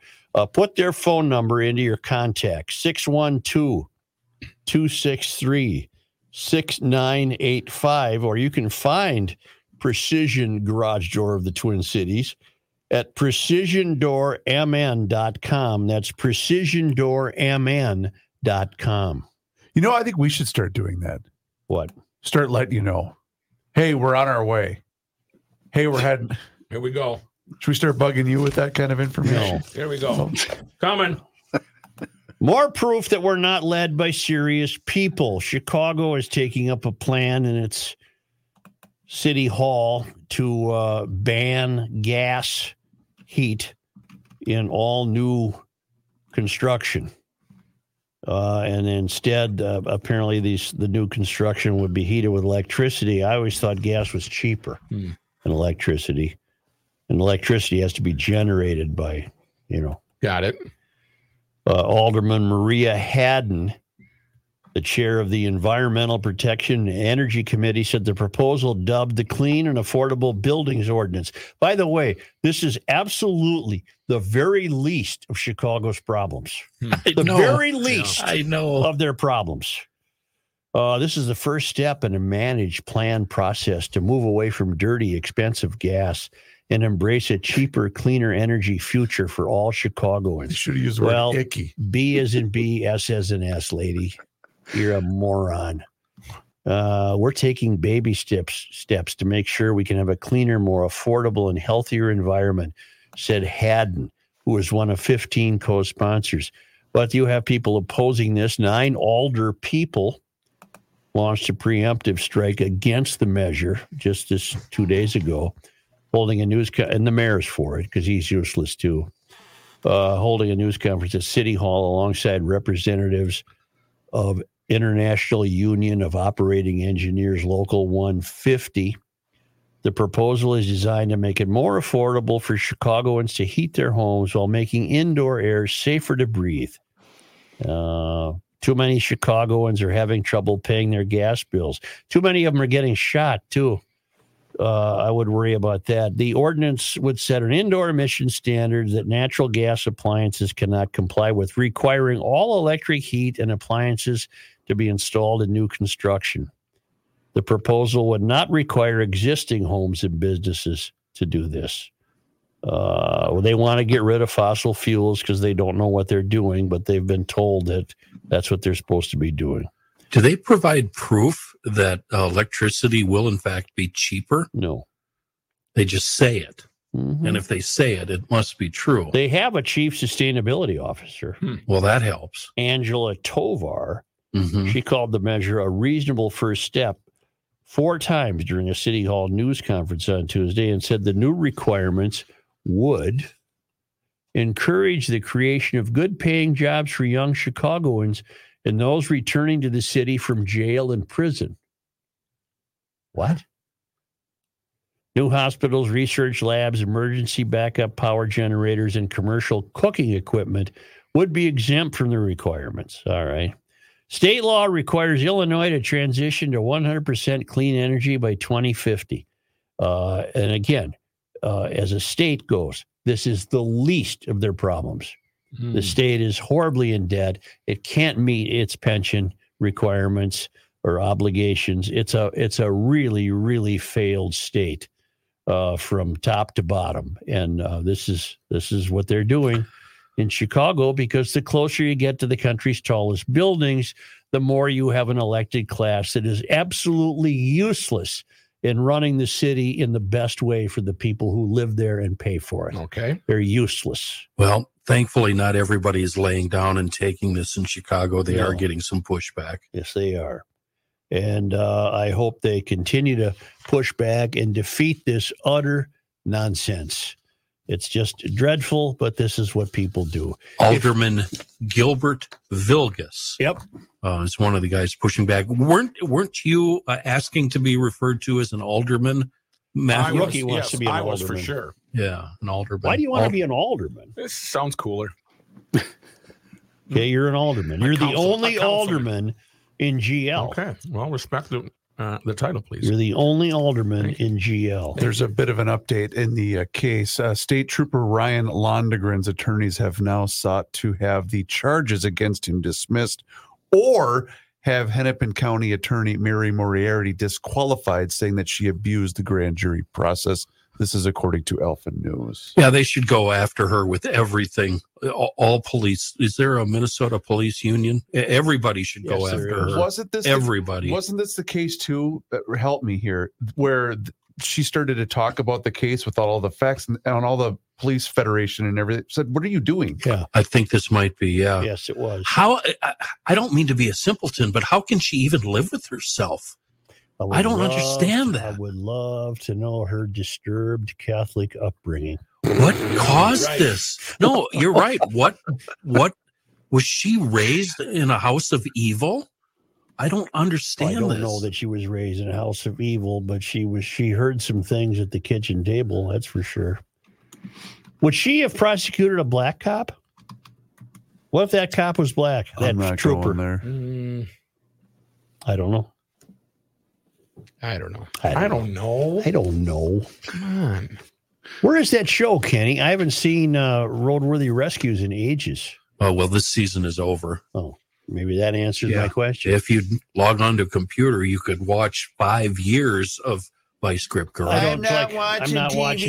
Put their phone number into your contact, 612-263-6985, or you can find Precision Garage Door of the Twin Cities at PrecisionDoorMN.com. That's PrecisionDoorMN.com. You know, I think we should start doing that. What? Start letting you know. hey, we're on our way. Hey, we're heading. Here we go. Should we start bugging you with that kind of information? No. Here we go. Coming. More proof that we're not led by serious people. Chicago is taking up a plan in its city hall to ban gas heat in all new construction. And instead, apparently, the new construction would be heated with electricity. I always thought gas was cheaper than electricity. And electricity has to be generated by, you know. Got it. Alderman Maria Haddon, the chair of the Environmental Protection and Energy Committee, said the proposal, dubbed the Clean and Affordable Buildings Ordinance. By the way, this is absolutely the very least of Chicago's problems. The very least of their problems. This is the first step in a managed plan process to move away from dirty, expensive gas and embrace a cheaper, cleaner energy future for all Chicagoans. You should have used the word icky. B as in B, S as in S, lady. You're a moron. We're taking baby steps to make sure we can have a cleaner, more affordable, and healthier environment, said Haddon, who was one of 15 co-sponsors. But you have people opposing this. 9 alder people launched a preemptive strike against the measure just this 2 days ago, holding a news and the mayor's for it because he's useless too. Holding a news conference at City Hall alongside representatives of International Union of Operating Engineers Local 150. The proposal is designed to make it more affordable for Chicagoans to heat their homes while making indoor air safer to breathe. Too many Chicagoans are having trouble paying their gas bills. Too many of them are getting shot too. I would worry about that. The ordinance would set an indoor emission standard that natural gas appliances cannot comply with, requiring all electric heat and appliances to be installed in new construction. The proposal would not require existing homes and businesses to do this. They want to get rid of fossil fuels because they don't know what they're doing, but they've been told that that's what they're supposed to be doing. Do they provide proof that electricity will, in fact, be cheaper? No. They just say it. Mm-hmm. And if they say it, it must be true. They have a chief sustainability officer. Well, that helps. Angela Tovar. Mm-hmm. She called the measure a reasonable first step 4 times during a City Hall news conference on Tuesday and said the new requirements would encourage the creation of good-paying jobs for young Chicagoans and those returning to the city from jail and prison. What? New hospitals, research labs, emergency backup power generators, and commercial cooking equipment would be exempt from the requirements. All right. State law requires Illinois to transition to 100% clean energy by 2050. And again, as a state goes, this is the least of their problems. The state is horribly in debt. It can't meet its pension requirements or obligations. It's a really, really failed state from top to bottom. And this is what they're doing in Chicago, because the closer you get to the country's tallest buildings, the more you have an elected class that is absolutely useless in running the city in the best way for the people who live there and pay for it. Okay. They're useless. Well, thankfully, not everybody is laying down and taking this in Chicago. They are getting some pushback. Yes, they are. And I hope they continue to push back and defeat this utter nonsense. It's just dreadful, but this is what people do. Alderman Gilbert Vilgas. Yep. Is one of the guys pushing back. Weren't you asking to be referred to as an alderman? Matthew Rookie wants to be an alderman. I was for sure. Yeah, an alderman. Why do you want to be an alderman? This sounds cooler. Okay, you're an alderman. You're the only alderman in GL. Okay, well, respect the title, please. You're the only alderman in GL. There's a bit of an update in the case. State Trooper Ryan Londregan's attorneys have now sought to have the charges against him dismissed or have Hennepin County Attorney Mary Moriarty disqualified, saying that she abused the grand jury process. This is according to Alpha News. Yeah, they should go after her with everything. All police. Is there a Minnesota police union? Everybody should go after her. Wasn't this the case too? Help me here, where she started to talk about the case with all the facts and all the police federation and everything. Said, "What are you doing?" Yeah, I think this might be. Yeah, yes, it was. How? I don't mean to be a simpleton, but how can she even live with herself? I don't understand that. I would love to know her disturbed Catholic upbringing. What caused this? No, you're right. What was she raised in a house of evil? I don't understand this. I don't know that she was raised in a house of evil, but she heard some things at the kitchen table, that's for sure. Would she have prosecuted a black cop? What if that cop was black? That trooper there. I don't know. I don't know. Come on. Where is that show, Kenny? I haven't seen Roadworthy Rescues in ages. Oh, well, this season is over. Oh, maybe that answers my question. If you log on to a computer, you could watch 5 years of Vice Grip Girl. I'm not watching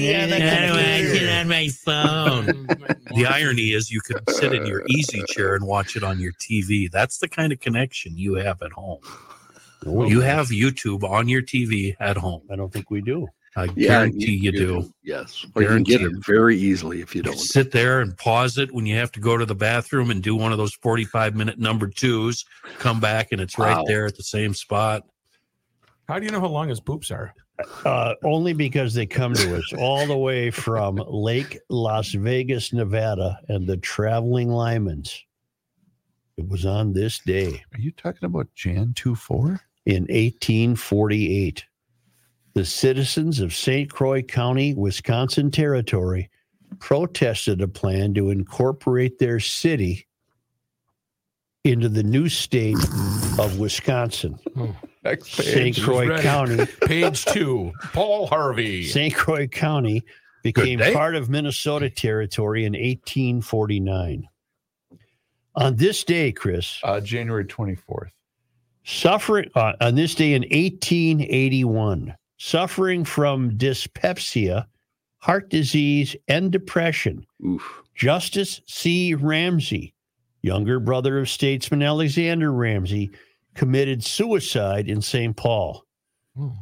TV on my phone. The irony is you could sit in your easy chair and watch it on your TV. That's the kind of connection you have at home. Oh, you have YouTube on your TV at home. I don't think we do. I guarantee you do. Yes. Or you can get it very easily if you don't. You sit there and pause it when you have to go to the bathroom and do one of those 45-minute number twos. Come back and it's right there at the same spot. How do you know how long his poops are? Only because they come to us all the way from Lake Las Vegas, Nevada, and the Traveling Limans. It was on this day. Are you talking about Jan 24? In 1848, the citizens of St. Croix County, Wisconsin Territory protested a plan to incorporate their city into the new state of Wisconsin. Oh, St. Croix County. Page 2, Paul Harvey. St. Croix County became part of Minnesota Territory in 1849. On this day, Chris, January 24th, on this day in 1881, suffering from dyspepsia, heart disease, and depression, Justice C. Ramsey, younger brother of statesman Alexander Ramsey, committed suicide in St. Paul.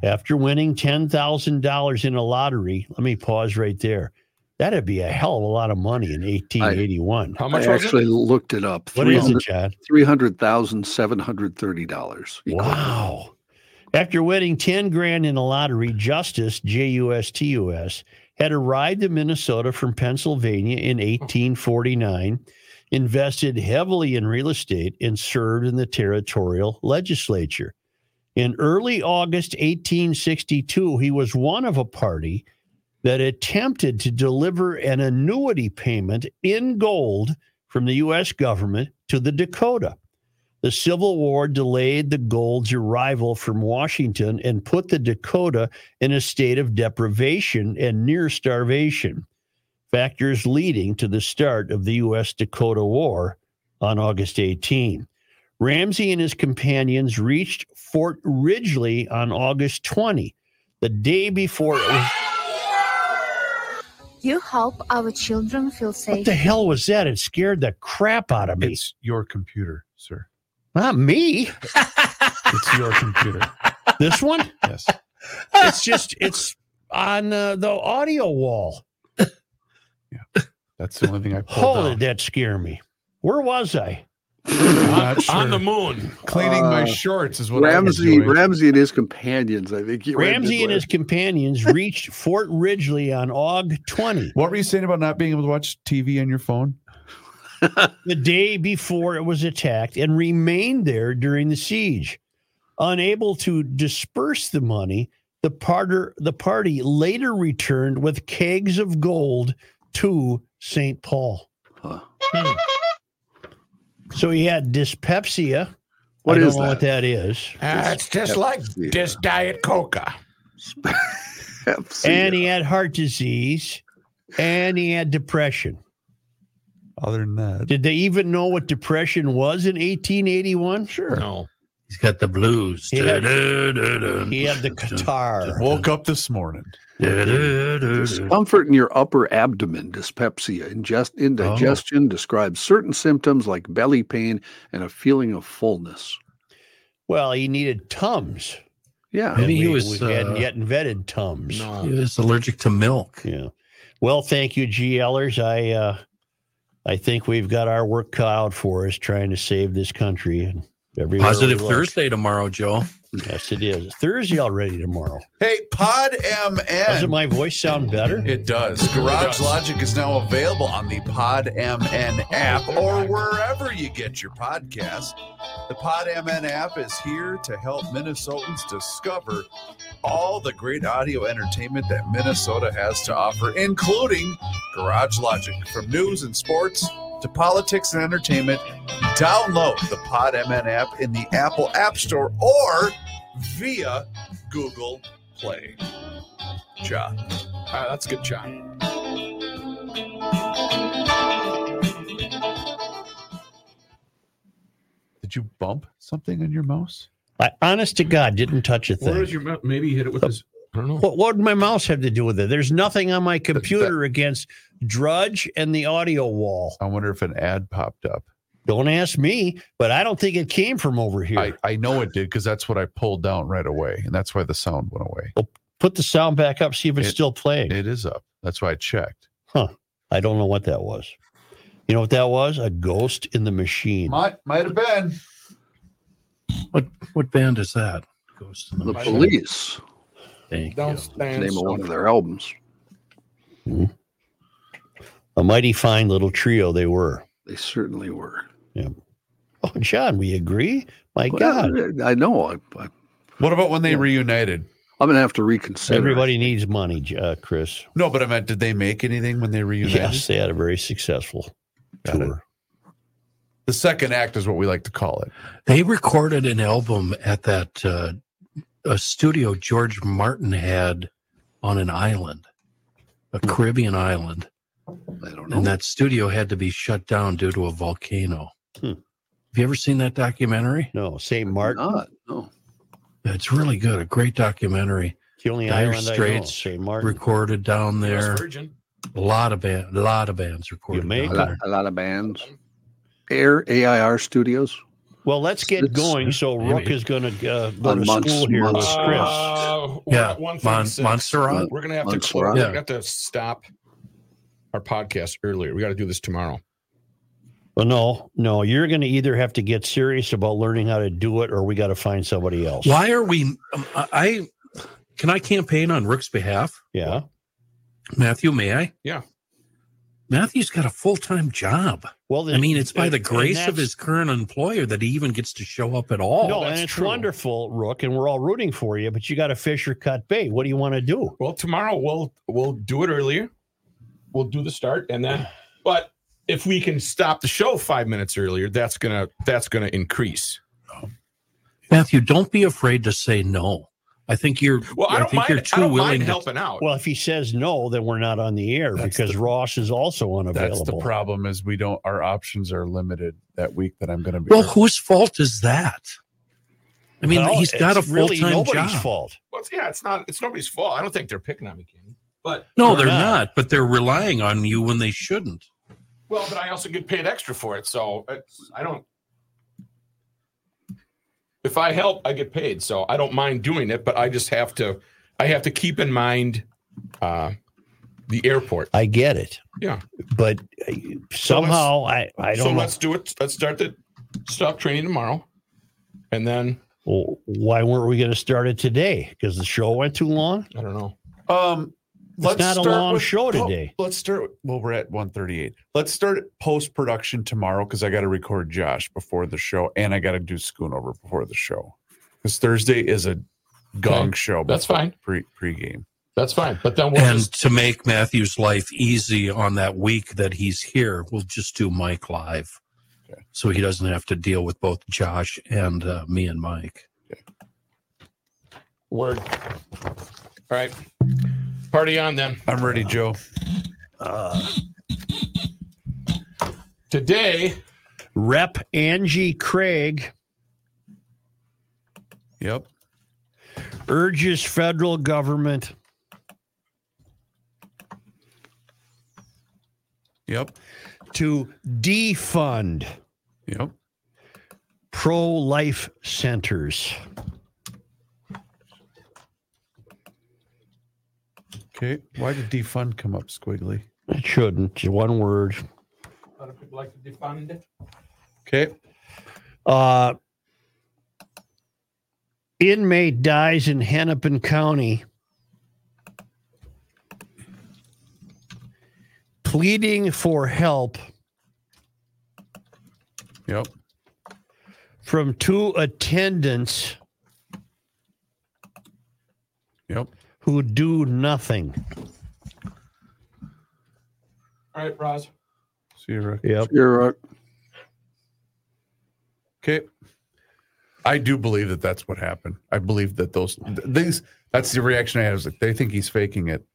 After winning $10,000 in a lottery, let me pause right there. That'd be a hell of a lot of money in 1881. How much? I actually looked it up. What is it, Chad? $300,730. Wow! After winning $10,000 in the lottery, Justice Justus had arrived in Minnesota from Pennsylvania in 1849, invested heavily in real estate, and served in the territorial legislature. In early August 1862, he was one of a party that attempted to deliver an annuity payment in gold from the U.S. government to the Dakota. The Civil War delayed the gold's arrival from Washington and put the Dakota in a state of deprivation and near starvation, factors leading to the start of the U.S.-Dakota War on August 18. Ramsey and his companions reached Fort Ridgely on August 20, the day before it was... You help our children feel safe. What the hell was that? It scared the crap out of me. It's your computer, sir. Not me. It's your computer. This one? Yes. It's on the audio wall. Yeah. That's the only thing I pulled out. Did that scare me? Where was I? Sure. On the moon. Cleaning my shorts is what Ramsey, I was doing. Ramsey and his companions, I think. Ramsey and his companions reached Fort Ridgely on August 20. What were you saying about not being able to watch TV on your phone? The day before it was attacked and remained there during the siege. Unable to disperse the money, the party later returned with kegs of gold to St. Paul. Huh. So he had dyspepsia. I don't know what that is. It's just like this Diet Coca. And he had heart disease. And he had depression. Other than that. Did they even know what depression was in 1881? Sure. No. He's got the blues. He had the guitar. Woke up this morning. Discomfort in your upper abdomen, dyspepsia, indigestion describes certain symptoms like belly pain and a feeling of fullness. Well, he needed Tums. Yeah. And we hadn't yet invented Tums. No. He was allergic to milk. Yeah. Well, thank you, GLers. I think we've got our work cut out for us trying to save this country. And Positive Thursday tomorrow, Joe. Yes, it is. It's Thursday already tomorrow. Hey, Pod MN. Doesn't my voice sound better? It does. Garage Logic is now available on the Pod MN app or wherever you get your podcasts. The Pod MN app is here to help Minnesotans discover all the great audio entertainment that Minnesota has to offer, including Garage Logic. From news and sports to politics and entertainment, download the Pod MN app in the Apple App Store or via Google Play. John. Ah, that's good, John. Did you bump something on your mouse? I, honest to God, didn't touch a thing. Where was your mouse? Maybe you hit it with his... I don't know. What would my mouse have to do with it? There's nothing on my computer against Drudge and the audio wall. I wonder if an ad popped up. Don't ask me, but I don't think it came from over here. I know it did because that's what I pulled down right away, and that's why the sound went away. Well, put the sound back up, see if it's still playing. It is up. That's why I checked. Huh. I don't know what that was. You know what that was? A ghost in the machine. Might have been. What band is that? Ghost in the machine. Police. Name of one of their albums. Mm-hmm. A mighty fine little trio they were. They certainly were. Yeah. Oh, John, we agree? My God. I know. What about when they reunited? I'm going to have to reconsider. Everybody needs money, Chris. No, but I meant, did they make anything when they reunited? Yes, they had a very successful tour. The second act is what we like to call it. They recorded an album at that... a studio George Martin had on an island, a Caribbean island. I don't know. And that studio had to be shut down due to a volcano. Have you ever seen that documentary? No, St. Martin. No. It's really good. A great documentary. The only Dire island Straits St. Martin recorded down there. A lot of bands recorded. A lot of bands. AIR Studios. Well, let's get going. So Rook is going to go to school here with Chris. Montserrat. We're going to have to close. We're going to have to stop our podcast earlier. We got to do this tomorrow. Well, no. You're going to either have to get serious about learning how to do it, or we got to find somebody else. Why are we? Can I campaign on Rook's behalf? Yeah. Matthew, may I? Yeah. Matthew's got a full-time job. Well, it's by the grace of his current employer that he even gets to show up at all. No, and it's wonderful, Rook, and we're all rooting for you, but you got to fish or cut bait. What do you want to do? Well, tomorrow we'll do it earlier. We'll do the start, and then. But if we can stop the show 5 minutes earlier, that's gonna increase. Matthew, don't be afraid to say no. I think you're. Well, I don't mind helping out. Well, if he says no, then we're not on the air because Ross is also unavailable. That's the problem. Is we don't. Our options are limited that week. That I'm going to be. Well, whose fault is that? I mean, he's got a full-time job. Nobody's fault. Well, it's not. It's nobody's fault. I don't think they're picking on me, Kenny. But no, they're not. But they're relying on you when they shouldn't. Well, but I also get paid extra for it, so I don't. If I help, I get paid, so I don't mind doing it, but I just have to. I have to keep in mind the airport. I get it. Yeah, but somehow I don't. So let's do it. Let's start the stop training tomorrow, and then. Well, why weren't we going to start it today? Because the show went too long. I don't know. It's not a long show today. Let's start. Well, we're at 1:38. Let's start post production tomorrow because I got to record Josh before the show, and I got to do Schoonover before the show. Because Thursday is a gong show. That's fine. Pre-game. That's fine. But then to make Matthew's life easy on that week that he's here, we'll just do Mike live, so he doesn't have to deal with both Josh and me and Mike. Okay. Word. All right. Party on, then. I'm ready, Joe. Today, Rep. Angie Craig Yep. Urges federal government. Yep. To defund. Yep. Pro-life centers. Okay. Why did defund come up, Squiggly? It shouldn't. It's one word. A lot of people like to defund. Okay. Inmate dies in Hennepin County. Pleading for help. Yep. From two attendants. Yep. Who do nothing. All right, Roz. See you, Rick. Yep. See you, Rick. Okay. I do believe that that's what happened. I believe that those things, that's the reaction I had. Is that they think he's faking it.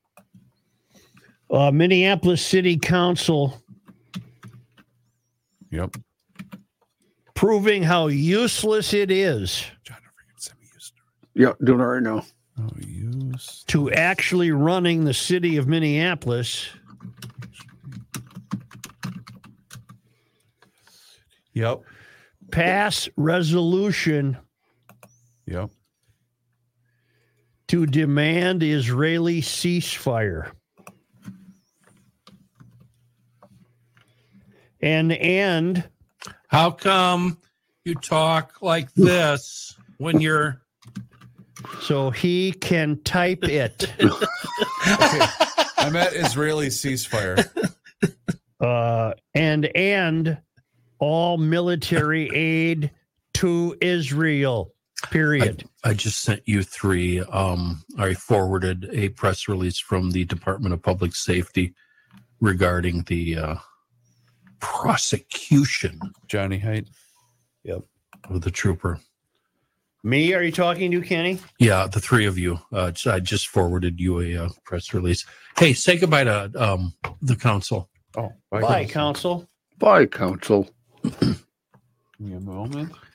Minneapolis City Council. Yep. Proving how useless it is. John, don't forget semi-useless. Yeah, doing it right now. Oh, useless. To actually running the city of Minneapolis. Yep. Pass resolution. Yep. To demand Israeli ceasefire. And how come you talk like this when you're so he can type it? Okay. I'm at Israeli ceasefire. And all military aid to Israel, period. I just sent you three. I forwarded a press release from the Department of Public Safety regarding the prosecution. Johnny Haidt. Yep. With the trooper. Me? Are you talking to Kenny? Yeah, the three of you. I just forwarded you a press release. Hey, say goodbye to the council. Oh, bye, council. Bye, council. Give me a moment.